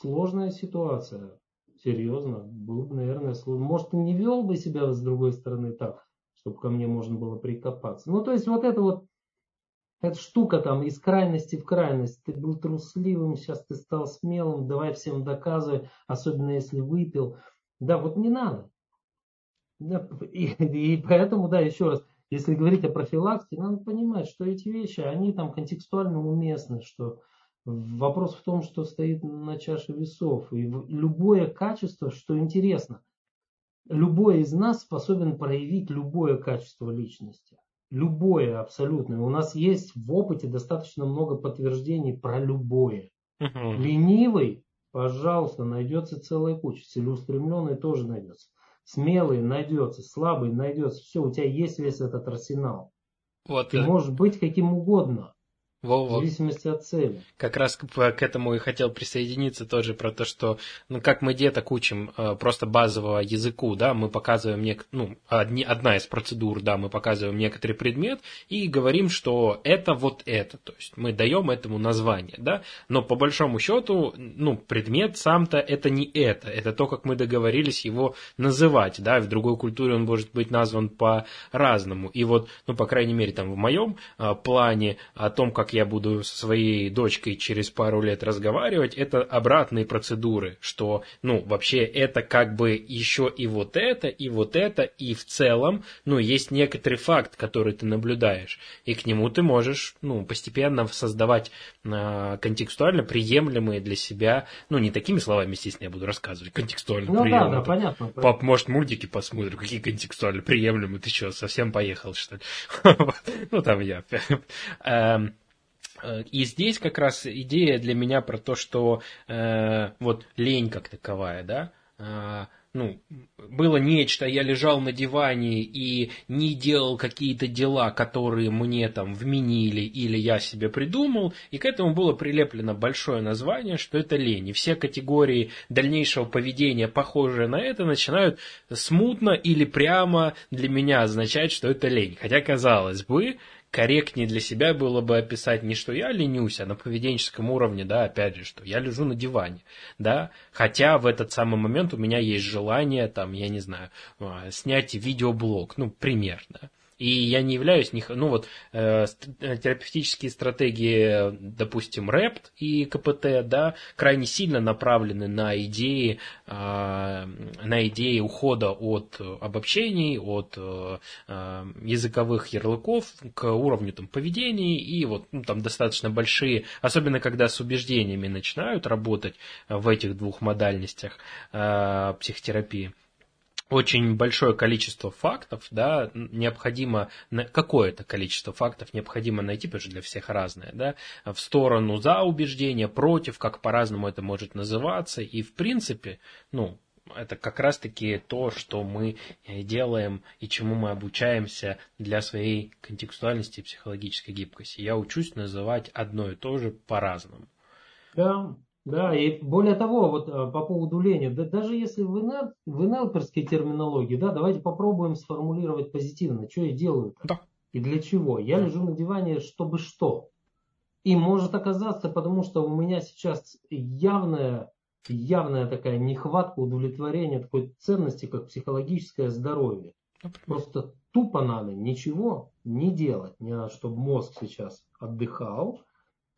сложная ситуация, серьезно, было бы, наверное, сложно. Может, и не вел бы себя, с другой стороны, так, чтобы ко мне можно было прикопаться. Ну, то есть, вот эта штука там из крайности в крайность. Ты был трусливым, сейчас ты стал смелым, давай всем доказывай, особенно если выпил. Да, вот не надо. Да, и поэтому, да, еще раз. Если говорить о профилактике, надо понимать, что эти вещи, они там контекстуально уместны, что вопрос в том, что стоит на чаше весов. И любое качество, что интересно, любой из нас способен проявить любое качество личности. Любое абсолютно. У нас есть в опыте достаточно много подтверждений про любое. Ленивый, пожалуйста, найдется целая куча. Целеустремленный тоже найдется. Смелый найдется, слабый найдется. Все, у тебя есть весь этот арсенал. Вот, ты можешь быть каким угодно. В зависимости от цели. Как раз к этому и хотел присоединиться тоже про то, что, ну, как мы деток учим просто базового языку, да, мы показываем, одна из процедур, да, мы показываем некоторый предмет и говорим, что это вот это, то есть мы даем этому название, да, но по большому счету, ну, предмет сам-то это не это, это то, как мы договорились его называть, да, в другой культуре он может быть назван по-разному, и вот, ну, по крайней мере, там, в моем плане о том, как я буду со своей дочкой через пару лет разговаривать, это обратные процедуры, что, ну, вообще это как бы еще и вот это, и вот это, и в целом, ну, есть некоторый факт, который ты наблюдаешь, и к нему ты можешь, ну, постепенно создавать контекстуально приемлемые для себя, ну, не такими словами, естественно, я буду рассказывать, контекстуально приемлемые. Да, понятно. Пап, может, мультики посмотрим, какие контекстуально приемлемые, ты что, совсем поехал, что ли? Ну, там я... И здесь как раз идея для меня про то, что вот лень как таковая, да, ну, было нечто, я лежал на диване и не делал какие-то дела, которые мне там вменили или я себе придумал, и к этому было прилеплено большое название, что это лень. И все категории дальнейшего поведения, похожие на это, начинают смутно или прямо для меня означать, что это лень. Хотя, казалось бы, корректнее для себя было бы описать не что я ленюсь, а на поведенческом уровне, да, опять же, что я лежу на диване, да, хотя в этот самый момент у меня есть желание, там, я не знаю, снять видеоблог, ну, примерно. И я не являюсь, ну вот, терапевтические стратегии, допустим, РЭПТ и КПТ, да, крайне сильно направлены на идеи ухода от обобщений, от языковых ярлыков к уровню там, поведения, и вот ну, там достаточно большие, особенно когда с убеждениями начинают работать в этих двух модальностях психотерапии. Очень большое количество фактов, да, необходимо, какое-то количество фактов необходимо найти, потому что для всех разное, да, в сторону за убеждения, против, как по-разному это может называться, и в принципе, ну, это как раз-таки то, что мы делаем и чему мы обучаемся для своей контекстуальности и психологической гибкости. Я учусь называть одно и то же по-разному. Да. Да, и более того, вот по поводу лени, да, даже если в НЛПерской терминологии, да, давайте попробуем сформулировать позитивно, что я делаю-то да. И для чего. Я лежу на диване, чтобы что. И может оказаться, потому что у меня сейчас явная такая нехватка удовлетворения такой ценности, как психологическое здоровье. Просто тупо надо ничего не делать, не надо, чтобы мозг сейчас отдыхал,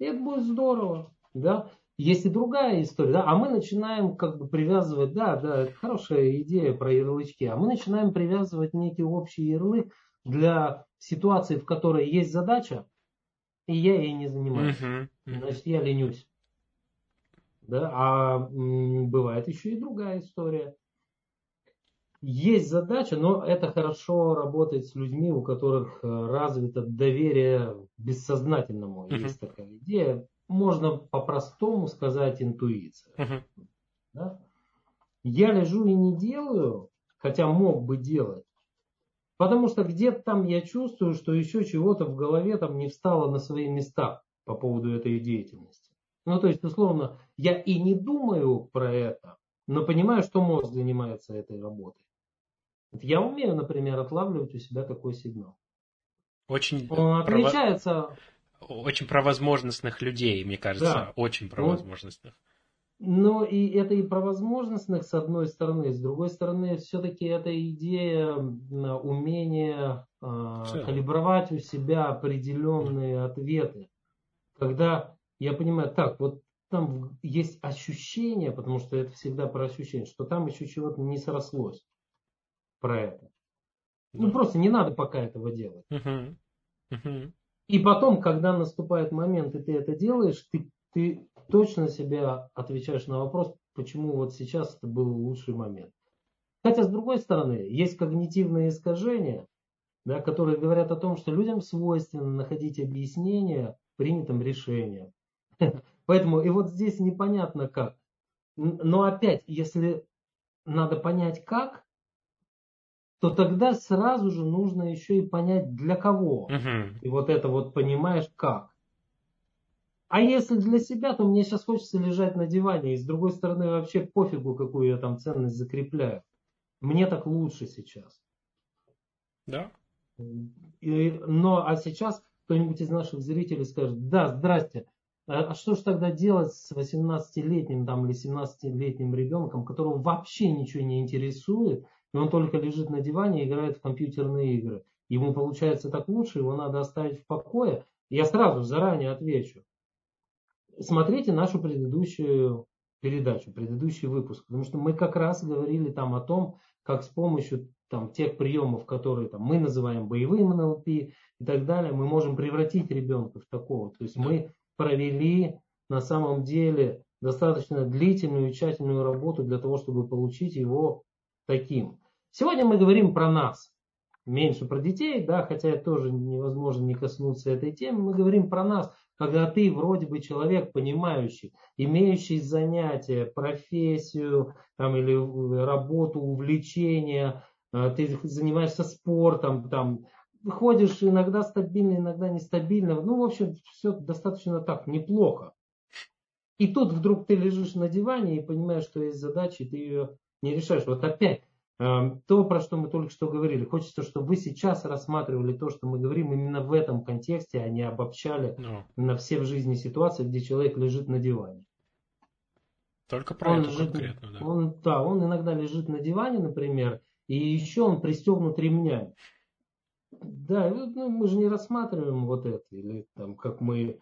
и это будет здорово, да. Есть и другая история, да, а мы начинаем как бы привязывать, да, это хорошая идея про ярлычки, а мы начинаем привязывать некий общий ярлык для ситуации, в которой есть задача, и я ей не занимаюсь, значит, я ленюсь, да, а бывает еще и другая история. Есть задача, но это хорошо работает с людьми, у которых развито доверие бессознательному, есть такая идея. Можно по-простому сказать интуиция. Да? Я лежу и не делаю, хотя мог бы делать, потому что где-то там я чувствую, что еще чего-то в голове там не встало на свои места по поводу этой деятельности. Ну, то есть, условно, я и не думаю про это, но понимаю, что мозг занимается этой работой. Вот я умею, например, отлавливать у себя такой сигнал. Очень он отличается... Очень про возможностных людей, мне кажется, да. Очень про возможностных. Ну, и это и про возможностных, с одной стороны. С другой стороны, все-таки эта идея умения калибровать у себя определенные ответы. Когда я понимаю, так, вот там есть ощущение, потому что это всегда про ощущение, что там еще чего-то не срослось про это. Ну, просто не надо пока этого делать. И потом, когда наступает момент, и ты это делаешь, ты точно себя отвечаешь на вопрос, почему вот сейчас это был лучший момент. Хотя, с другой стороны, есть когнитивные искажения, да, которые говорят о том, что людям свойственно находить объяснение принятым решениям. Поэтому и вот здесь непонятно как. Но опять, если надо понять как, то тогда сразу же нужно еще и понять для кого. И вот это вот понимаешь как. А если для себя, то мне сейчас хочется лежать на диване. И с другой стороны, вообще пофигу, какую я там ценность закрепляю. Мне так лучше сейчас. Да. А сейчас кто-нибудь из наших зрителей скажет: да, здрасте. А что же тогда делать с 18-летним там, или 17-летним ребенком, которого вообще ничего не интересует, и он только лежит на диване и играет в компьютерные игры? Ему получается так лучше, его надо оставить в покое. Я сразу заранее отвечу. Смотрите нашу предыдущую передачу, предыдущий выпуск, потому что мы как раз говорили там о том, как с помощью там, тех приемов, которые там, мы называем боевым НЛП и так далее, мы можем превратить ребенка в такого. То есть мы провели на самом деле достаточно длительную и тщательную работу для того, чтобы получить его таким. Сегодня мы говорим про нас, меньше про детей, да, хотя тоже невозможно не коснуться этой темы. Мы говорим про нас, когда ты вроде бы человек, понимающий, имеющий занятия, профессию там, или работу, увлечение, ты занимаешься спортом, там, ходишь иногда стабильно, иногда нестабильно. Ну, в общем, все достаточно так, неплохо. И тут вдруг ты лежишь на диване и понимаешь, что есть задача, и ты ее не решаешь. Вот опять то, про что мы только что говорили. Хочется, чтобы вы сейчас рассматривали то, что мы говорим, именно в этом контексте, а не обобщали на все в жизни ситуации, где человек лежит на диване. Только про это конкретно, да. Он иногда лежит на диване, например, и еще он пристегнут ремнями. Да, ну, мы же не рассматриваем вот это, или там, как мы,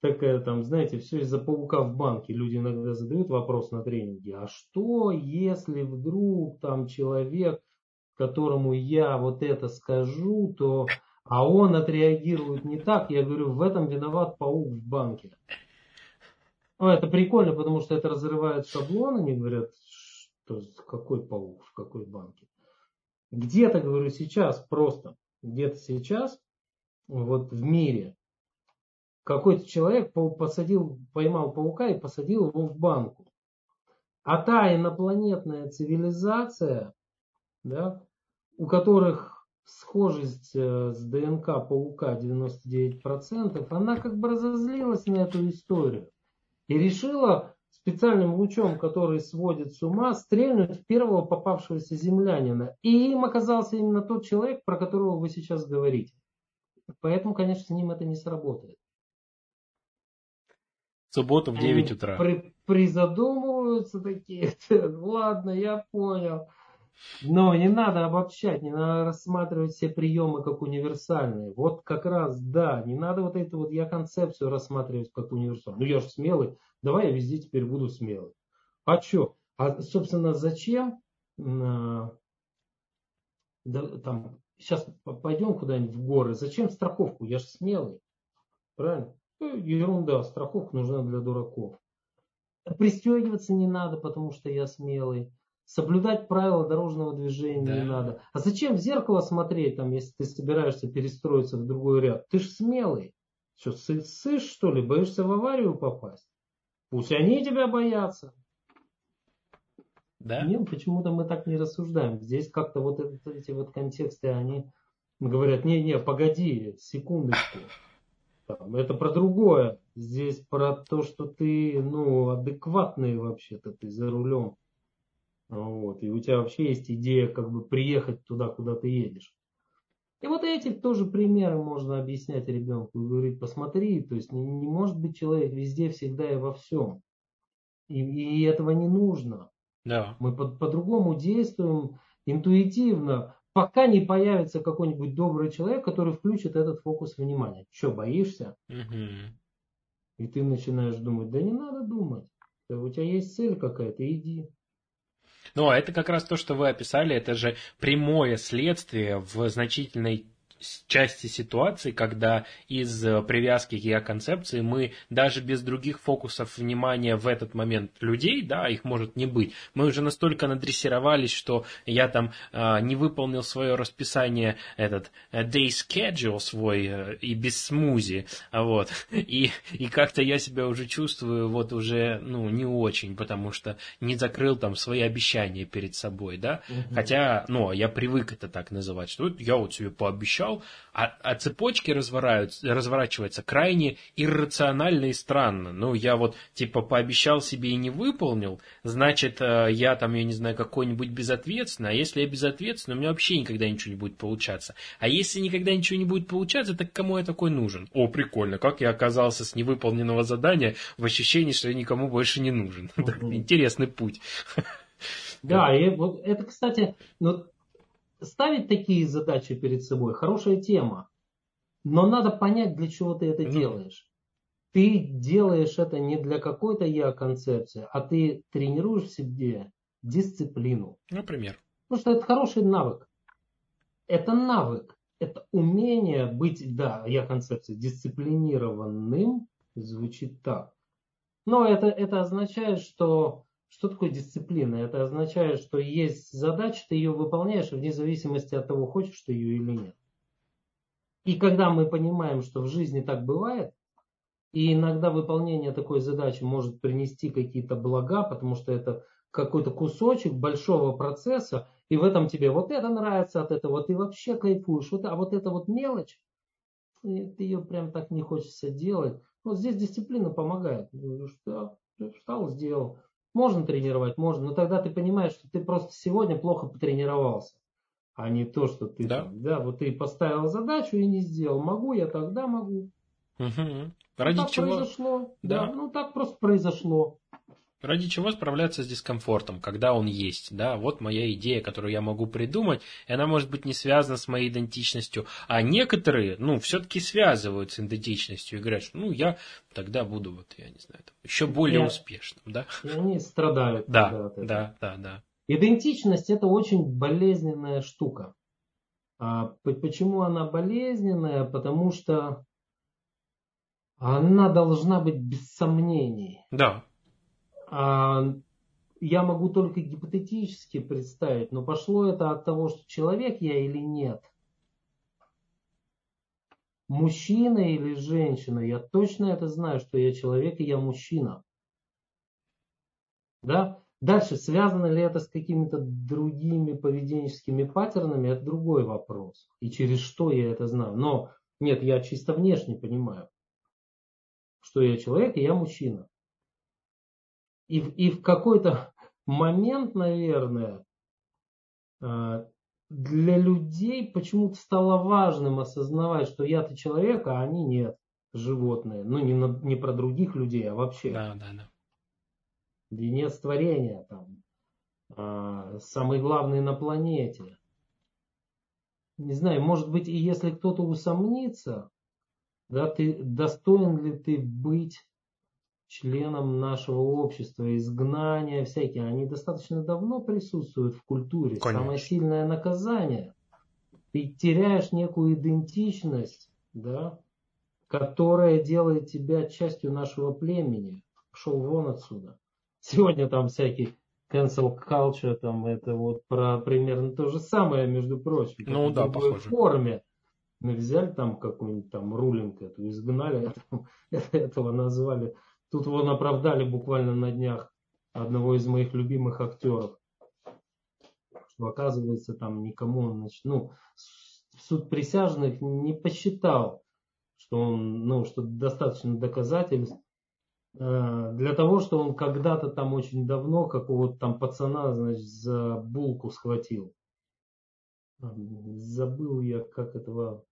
такая там, знаете, все из-за паука в банке. Люди иногда задают вопрос на тренинге: а что, если вдруг там человек, которому я вот это скажу, то, а он отреагирует не так? Я говорю, в этом виноват паук в банке. Ну, это прикольно, потому что это разрывает шаблон, они говорят, что какой паук, в какой банке. Где-то, говорю, сейчас просто, где-то сейчас, вот в мире, какой-то человек поймал паука и посадил его в банку. А та инопланетная цивилизация, да, у которых схожесть с ДНК паука 99%, она как бы разозлилась на эту историю и решила специальным лучом, который сводит с ума, стрельнуть в первого попавшегося землянина. И им оказался именно тот человек, про которого вы сейчас говорите. Поэтому, конечно, с ним это не сработает. В субботу в 9 утра. Призадумываются такие: ладно, я понял. Но не надо обобщать, не надо рассматривать все приемы как универсальные. Вот как раз, да, не надо вот эту вот я-концепцию рассматривать как универсальную. Ну я же смелый, давай я везде теперь буду смелый. А что? А, собственно, зачем? Да, там, сейчас пойдем куда-нибудь в горы. Зачем страховку? Я же смелый. Правильно? Ну, ерунда, страховка нужна для дураков. Пристегиваться не надо, потому что я смелый. Соблюдать правила дорожного движения не надо. А зачем в зеркало смотреть, там, если ты собираешься перестроиться в другой ряд? Ты ж смелый. Что, ссышь, что ли? Боишься в аварию попасть? Пусть они тебя боятся. Да? Нет, почему-то мы так не рассуждаем. Здесь как-то вот эти вот контексты, они говорят: не-не, погоди, секундочку. Это про другое. Здесь про то, что ты, ну, адекватный вообще-то, ты за рулем. Вот. И у тебя вообще есть идея как бы приехать туда, куда ты едешь. И вот эти тоже примеры можно объяснять ребенку и говорить: посмотри, то есть не может быть человек везде, всегда и во всем. И этого не нужно. Да. Мы по-другому действуем интуитивно, пока не появится какой-нибудь добрый человек, который включит этот фокус внимания. Че, боишься? Угу. И ты начинаешь думать. Да не надо думать. У тебя есть цель какая-то, иди. Ну, а это как раз то, что вы описали, это же прямое следствие в значительной части ситуации, когда из привязки к я-концепции мы даже без других фокусов внимания в этот момент людей, да, их может не быть, мы уже настолько надрессировались, что я там не выполнил свое расписание, этот day schedule свой и без смузи, вот, и как-то я себя уже чувствую вот уже, ну, не очень, потому что не закрыл там свои обещания перед собой, да, хотя, ну, я привык это так называть, что я вот себе пообещал, писал, а цепочки разворачиваются крайне иррационально и странно. Ну, я вот, типа, пообещал себе и не выполнил, значит, я там, я не знаю, какой-нибудь безответственный, а если я безответственный, у меня вообще никогда ничего не будет получаться. А если никогда ничего не будет получаться, так кому я такой нужен? О, прикольно, как я оказался с невыполненного задания в ощущении, что я никому больше не нужен. Интересный путь. Да, и вот это, кстати, ставить такие задачи перед собой — хорошая тема, но надо понять, для чего ты это делаешь. Ты делаешь это не для какой-то я-концепции, а ты тренируешь в себе дисциплину. Например. Потому что это хороший навык. Это навык, это умение быть, да, я-концепция, дисциплинированным, звучит так. Но это означает, что такое дисциплина? Это означает, что есть задача, ты ее выполняешь, вне зависимости от того, хочешь ты ее или нет. И когда мы понимаем, что в жизни так бывает, и иногда выполнение такой задачи может принести какие-то блага, потому что это какой-то кусочек большого процесса, и в этом тебе вот это нравится, от этого ты вообще кайфуешь, а вот это вот мелочь, ты ее прям так не хочется делать. Вот здесь дисциплина помогает. Встал, сделал. Можно тренировать, можно, но тогда ты понимаешь, что ты просто сегодня плохо потренировался, а не то, что ты... Да, да, вот ты поставил задачу и не сделал. Могу, я тогда могу. Угу. Ради так чего? Произошло. Да. Да, ну так просто произошло. Ради чего справляться с дискомфортом, когда он есть, да, вот моя идея, которую я могу придумать, и она может быть не связана с моей идентичностью, а некоторые, ну, все-таки связывают с идентичностью и говорят, что, ну, я тогда буду, вот, я не знаю, там, еще более успешным, да. И они страдают. Да. Идентичность — это очень болезненная штука. А почему она болезненная? Потому что она должна быть без сомнений. Да. Я могу только гипотетически представить, но пошло это от того, что человек я или нет. Мужчина или женщина, я точно это знаю, что я человек и я мужчина. Да? Дальше, связано ли это с какими-то другими поведенческими паттернами, это другой вопрос. И через что я это знаю. Но нет, я чисто внешне понимаю, что я человек и я мужчина. И в какой-то момент, наверное, для людей почему-то стало важным осознавать, что я-то человек, а они нет, животные. Ну, не про других людей, а вообще. Да. Венец творения, там, самый главный на планете. Не знаю, может быть, и если кто-то усомнится, да, ты достоин ли ты быть членам нашего общества, изгнания всякие, они достаточно давно присутствуют в культуре. Конечно. Самое сильное наказание. Ты теряешь некую идентичность, да, которая делает тебя частью нашего племени. Пошел вон отсюда. Сегодня там всякий cancel culture, там это вот про примерно то же самое, между прочим. Ну да, похоже. В форме. Ну, взяли там какую-нибудь там рулинг эту, изгнали, этого назвали. Тут вон оправдали буквально на днях одного из моих любимых актеров. Что оказывается, там никому он... суд присяжных не посчитал, что он, что достаточно доказательств для того, что он когда-то там очень давно какого-то там пацана, за булку схватил. Забыл я, как этого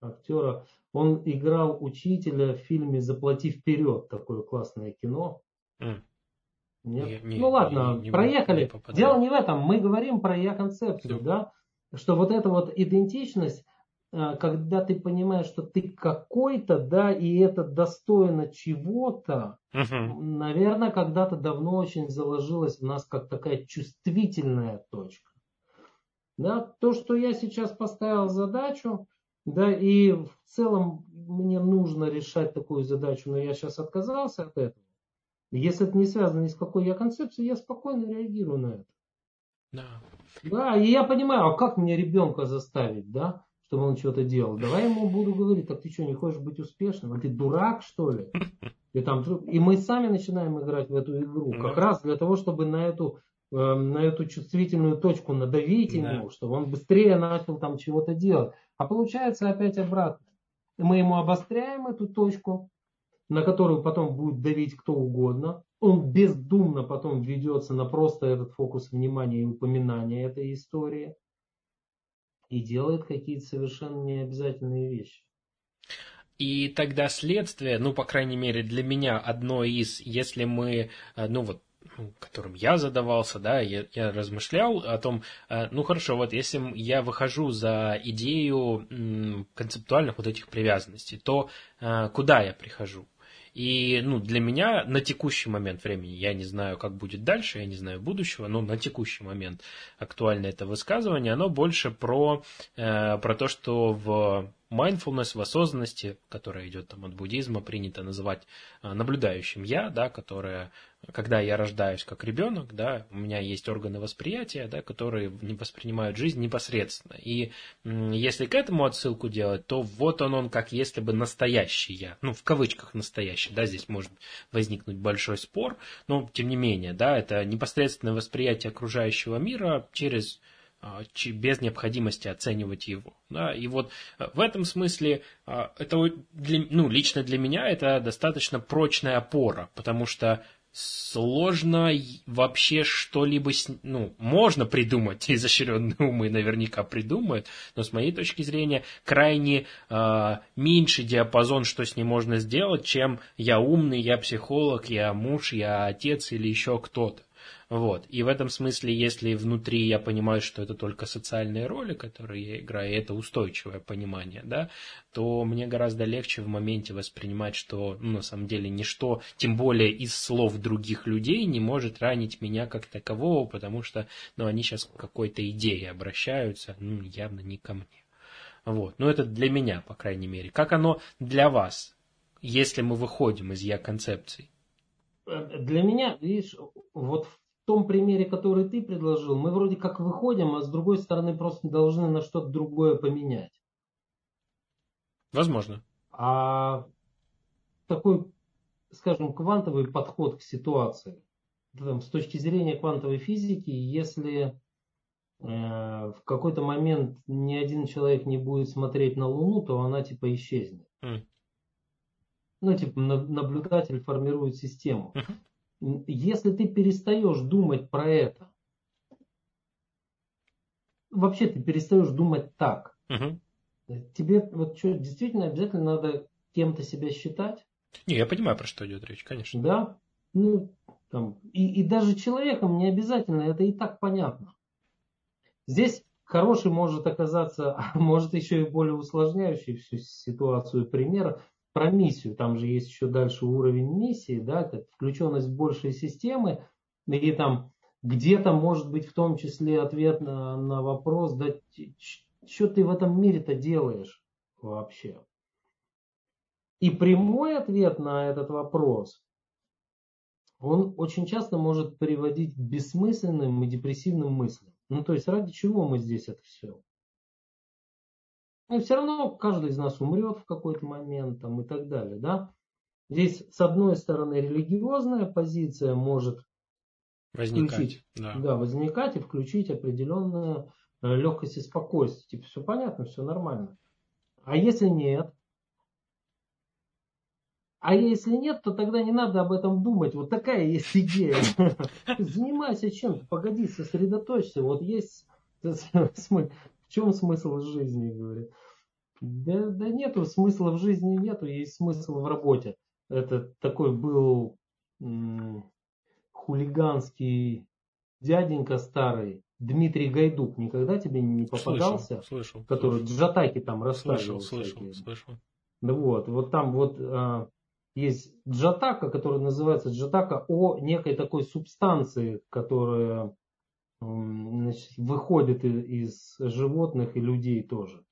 актера. Он играл учителя в фильме «Заплати вперед», такое классное кино. Нет? Не проехали. Дело не в этом. Мы говорим про я-концепцию, да? Что вот эта вот идентичность, когда ты понимаешь, что ты какой-то, да, и это достойно чего-то, наверное, когда-то давно очень заложилась в нас как такая чувствительная точка. Да? То, что я сейчас поставил задачу, да, и в целом мне нужно решать такую задачу, но я сейчас отказался от этого. Если это не связано ни с какой я-концепцией, я спокойно реагирую на это. Да, и я понимаю, а как мне ребенка заставить, да, чтобы он что-то делал? Давай ему буду говорить, так ты что, не хочешь быть успешным? А ты дурак, что ли? И мы сами начинаем играть в эту игру, как раз для того, чтобы на эту на эту чувствительную точку надавить ему, чтобы он быстрее начал там чего-то делать. А получается опять обратно. Мы ему обостряем эту точку, на которую потом будет давить кто угодно. Он бездумно потом ведется на просто этот фокус внимания и упоминания этой истории и делает какие-то совершенно необязательные вещи. И тогда следствие, ну, по крайней мере, для меня одно из, если мы, ну, вот, которым я задавался, да, я размышлял о том, ну хорошо, вот если я выхожу за идею концептуальных вот этих привязанностей, то куда я прихожу? И, ну, для меня на текущий момент времени, я не знаю, как будет дальше, я не знаю будущего, но на текущий момент актуально это высказывание, оно больше про то, что в mindfulness, в осознанности, которая идет там от буддизма, принято называть наблюдающим я, да, которое, когда я рождаюсь как ребенок, да, у меня есть органы восприятия, да, которые воспринимают жизнь непосредственно. И если к этому отсылку делать, то вот он как если бы настоящий я, ну, в кавычках настоящий, да, здесь может возникнуть большой спор, но тем не менее, да, это непосредственное восприятие окружающего мира без необходимости оценивать его. Да? И вот в этом смысле это, ну, лично для меня это достаточно прочная опора, потому что сложно вообще что-либо... Ну, можно придумать, изощренные умы наверняка придумают, но с моей точки зрения крайне меньший диапазон, что с ним можно сделать, чем я умный, я психолог, я муж, я отец или еще кто-то. Вот. И в этом смысле, если внутри я понимаю, что это только социальные роли, которые я играю, и это устойчивое понимание, да, то мне гораздо легче в моменте воспринимать, что, ну, на самом деле ничто, тем более из слов других людей, не может ранить меня как такового, потому что, ну, они сейчас к какой-то идее обращаются, ну, явно не ко мне. Вот. Ну, это для меня, по крайней мере. Как оно для вас, если мы выходим из я-концепции? Для меня, видишь, вот в том примере, который ты предложил, мы вроде как выходим, а с другой стороны просто должны на что-то другое поменять. Возможно. А такой, скажем, квантовый подход к ситуации. С точки зрения квантовой физики, если в какой-то момент ни один человек не будет смотреть на Луну, то она типа исчезнет. Ну, типа, наблюдатель формирует систему. Если ты перестаешь думать про это, вообще ты перестаешь думать так, тебе вот что, действительно обязательно надо кем-то себя считать? Не, я понимаю, про что идет речь, конечно. Да? Ну, там, и даже человеком не обязательно, это и так понятно. Здесь хороший может оказаться, а может еще и более усложняющий всю ситуацию пример. Про миссию, там же есть еще дальше уровень миссии, да, это включенность в большие системы, и там где-то может быть в том числе ответ на вопрос, да, что ты в этом мире-то делаешь вообще? И прямой ответ на этот вопрос, он очень часто может приводить к бессмысленным и депрессивным мыслям. Ну, то есть ради чего мы здесь это все? Ну, все равно каждый из нас умрет в какой-то момент там, и так далее. Да? Здесь, с одной стороны, религиозная позиция может возникать и включить определенную легкость и спокойствие. Типа, все понятно, все нормально. А если нет? А если нет, то тогда не надо об этом думать. Вот такая есть идея. Занимайся чем-то, погоди, сосредоточься. Вот есть смысл. В чем смысл жизни, говорит? Да нету, смысла в жизни нету, есть смысл в работе. Это такой был хулиганский дяденька старый, Дмитрий Гайдук, никогда тебе не попадался? Слышал. Который джатаки там расставил. Слышал. Вот там вот есть джатака, которая называется джатака о некой такой субстанции, которая... Значит, выходит из животных и людей тоже.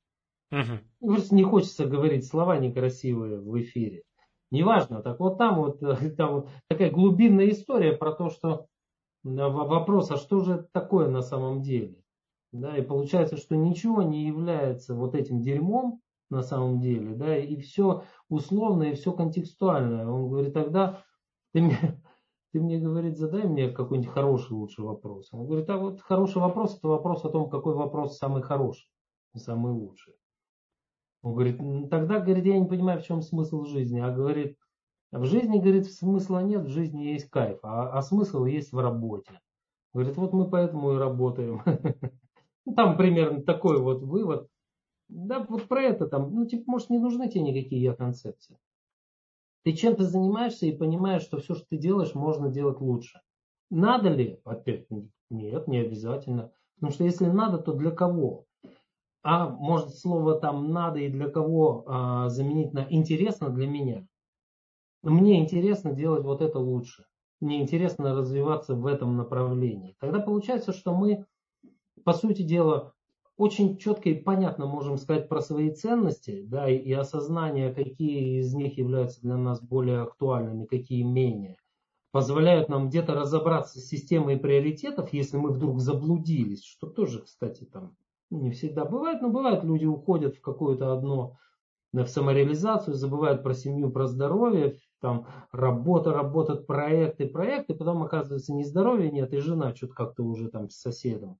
Просто не хочется говорить слова некрасивые в эфире. Неважно. Так вот там вот такая глубинная история про то, что вопрос, а что же это такое на самом деле? Да, и получается, что ничего не является вот этим дерьмом на самом деле, да, и все условное, и все контекстуальное. Он говорит, тогда ты ты мне, говорит, задай мне какой-нибудь хороший лучший вопрос. Он говорит, а вот хороший вопрос, это вопрос о том, какой вопрос самый хороший, самый лучший. Он говорит, ну, тогда, говорит, я не понимаю, в чем смысл жизни. А говорит, в жизни, говорит, смысла нет, в жизни есть кайф, а смысл есть в работе. Говорит, вот мы поэтому и работаем. Там примерно такой вот вывод. Да, вот про это там, ну, типа, может, не нужны тебе никакие я-концепции. Ты чем-то занимаешься и понимаешь, что все, что ты делаешь, можно делать лучше. Надо ли? Опять, нет, не обязательно. Потому что если надо, то для кого? А может, слово там «надо» и «для кого» заменить на «интересно для меня». Мне интересно делать вот это лучше. Мне интересно развиваться в этом направлении. Тогда получается, что мы, по сути дела, очень четко и понятно можем сказать про свои ценности, да, и осознание, какие из них являются для нас более актуальными, какие менее. Позволяют нам где-то разобраться с системой приоритетов, если мы вдруг заблудились, что тоже, кстати, там не всегда бывает, но бывает, люди уходят в какое-то одно, в самореализацию, забывают про семью, про здоровье, там работа, проекты, потом оказывается не здоровья нет, и жена что-то как-то уже там с соседом.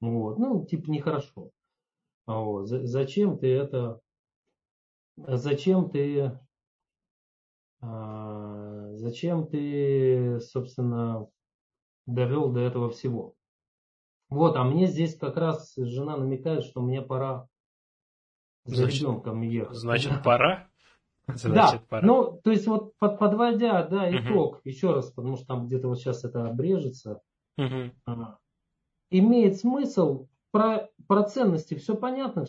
Вот. Ну, типа, нехорошо. Вот. Зачем ты, собственно, довел до этого всего? Вот, а мне здесь как раз жена намекает, что мне пора за ребенком ехать. Значит, пора? Значит, да, пора. Ну, то есть, вот подводя, да, итог, еще раз, потому что там где-то вот сейчас это обрежется, имеет смысл, про ценности все понятно,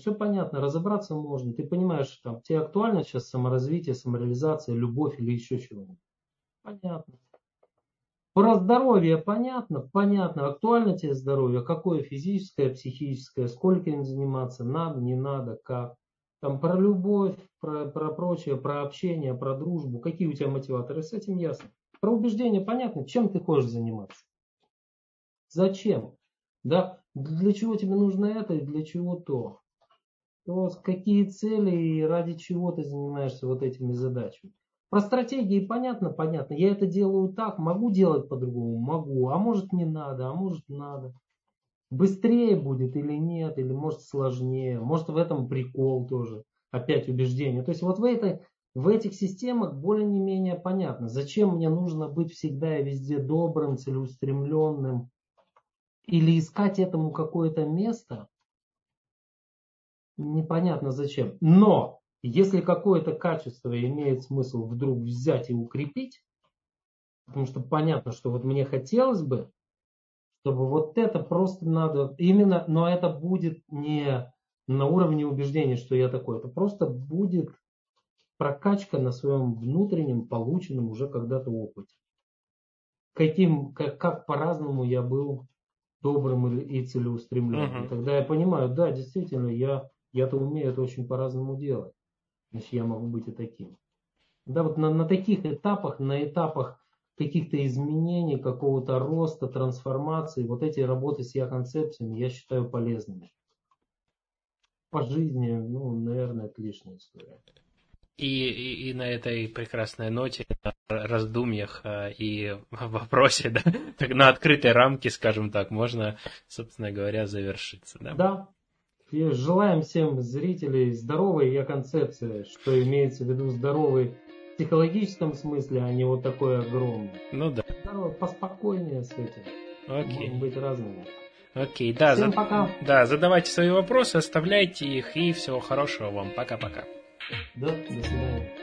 разобраться можно. Ты понимаешь, что там тебе актуально сейчас саморазвитие, самореализация, любовь или еще чего-нибудь. Понятно. Про здоровье понятно. Актуально тебе здоровье, какое физическое, психическое, сколько им заниматься, надо, не надо, как. Там про любовь, про прочее, про общение, про дружбу, какие у тебя мотиваторы, с этим ясно. Про убеждения понятно, чем ты хочешь заниматься. Зачем? Да, для чего тебе нужно это и для чего то. То какие цели и ради чего ты занимаешься вот этими задачами. Про стратегии понятно. Я это делаю так, могу делать по-другому, могу. А может не надо, а может надо. Быстрее будет или нет, или может сложнее. Может в этом прикол тоже. Опять убеждение. То есть вот в этих системах более-менее понятно. Зачем мне нужно быть всегда и везде добрым, целеустремленным. Или искать этому какое-то место, непонятно зачем. Но если какое-то качество имеет смысл вдруг взять и укрепить, потому что понятно, что вот мне хотелось бы, чтобы вот это просто надо, именно, но это будет не на уровне убеждения, что я такой, это просто будет прокачка на своем внутреннем, полученном уже когда-то опыте. Как по-разному я был добрым и целеустремленным. Тогда я понимаю, да, действительно, я-то умею это очень по-разному делать. Значит, я могу быть и таким. Да, вот на таких этапах, на этапах каких-то изменений, какого-то роста, трансформации, вот эти работы с я-концепциями я считаю полезными. По жизни, ну, наверное, это лишняя история. И на этой прекрасной ноте, на раздумьях и вопросе, да, так на открытой рамке, скажем так, можно, собственно говоря, завершиться. Да, да. И желаем всем зрителей здоровой я-концепции, что имеется в виду здоровой в психологическом смысле, а не вот такое огромное. Ну да. Здоровье, поспокойнее с этим. Окей. Может быть разными. Окей, да. Всем пока. Да, задавайте свои вопросы, оставляйте их, и всего хорошего вам. Пока-пока. Да, до свидания.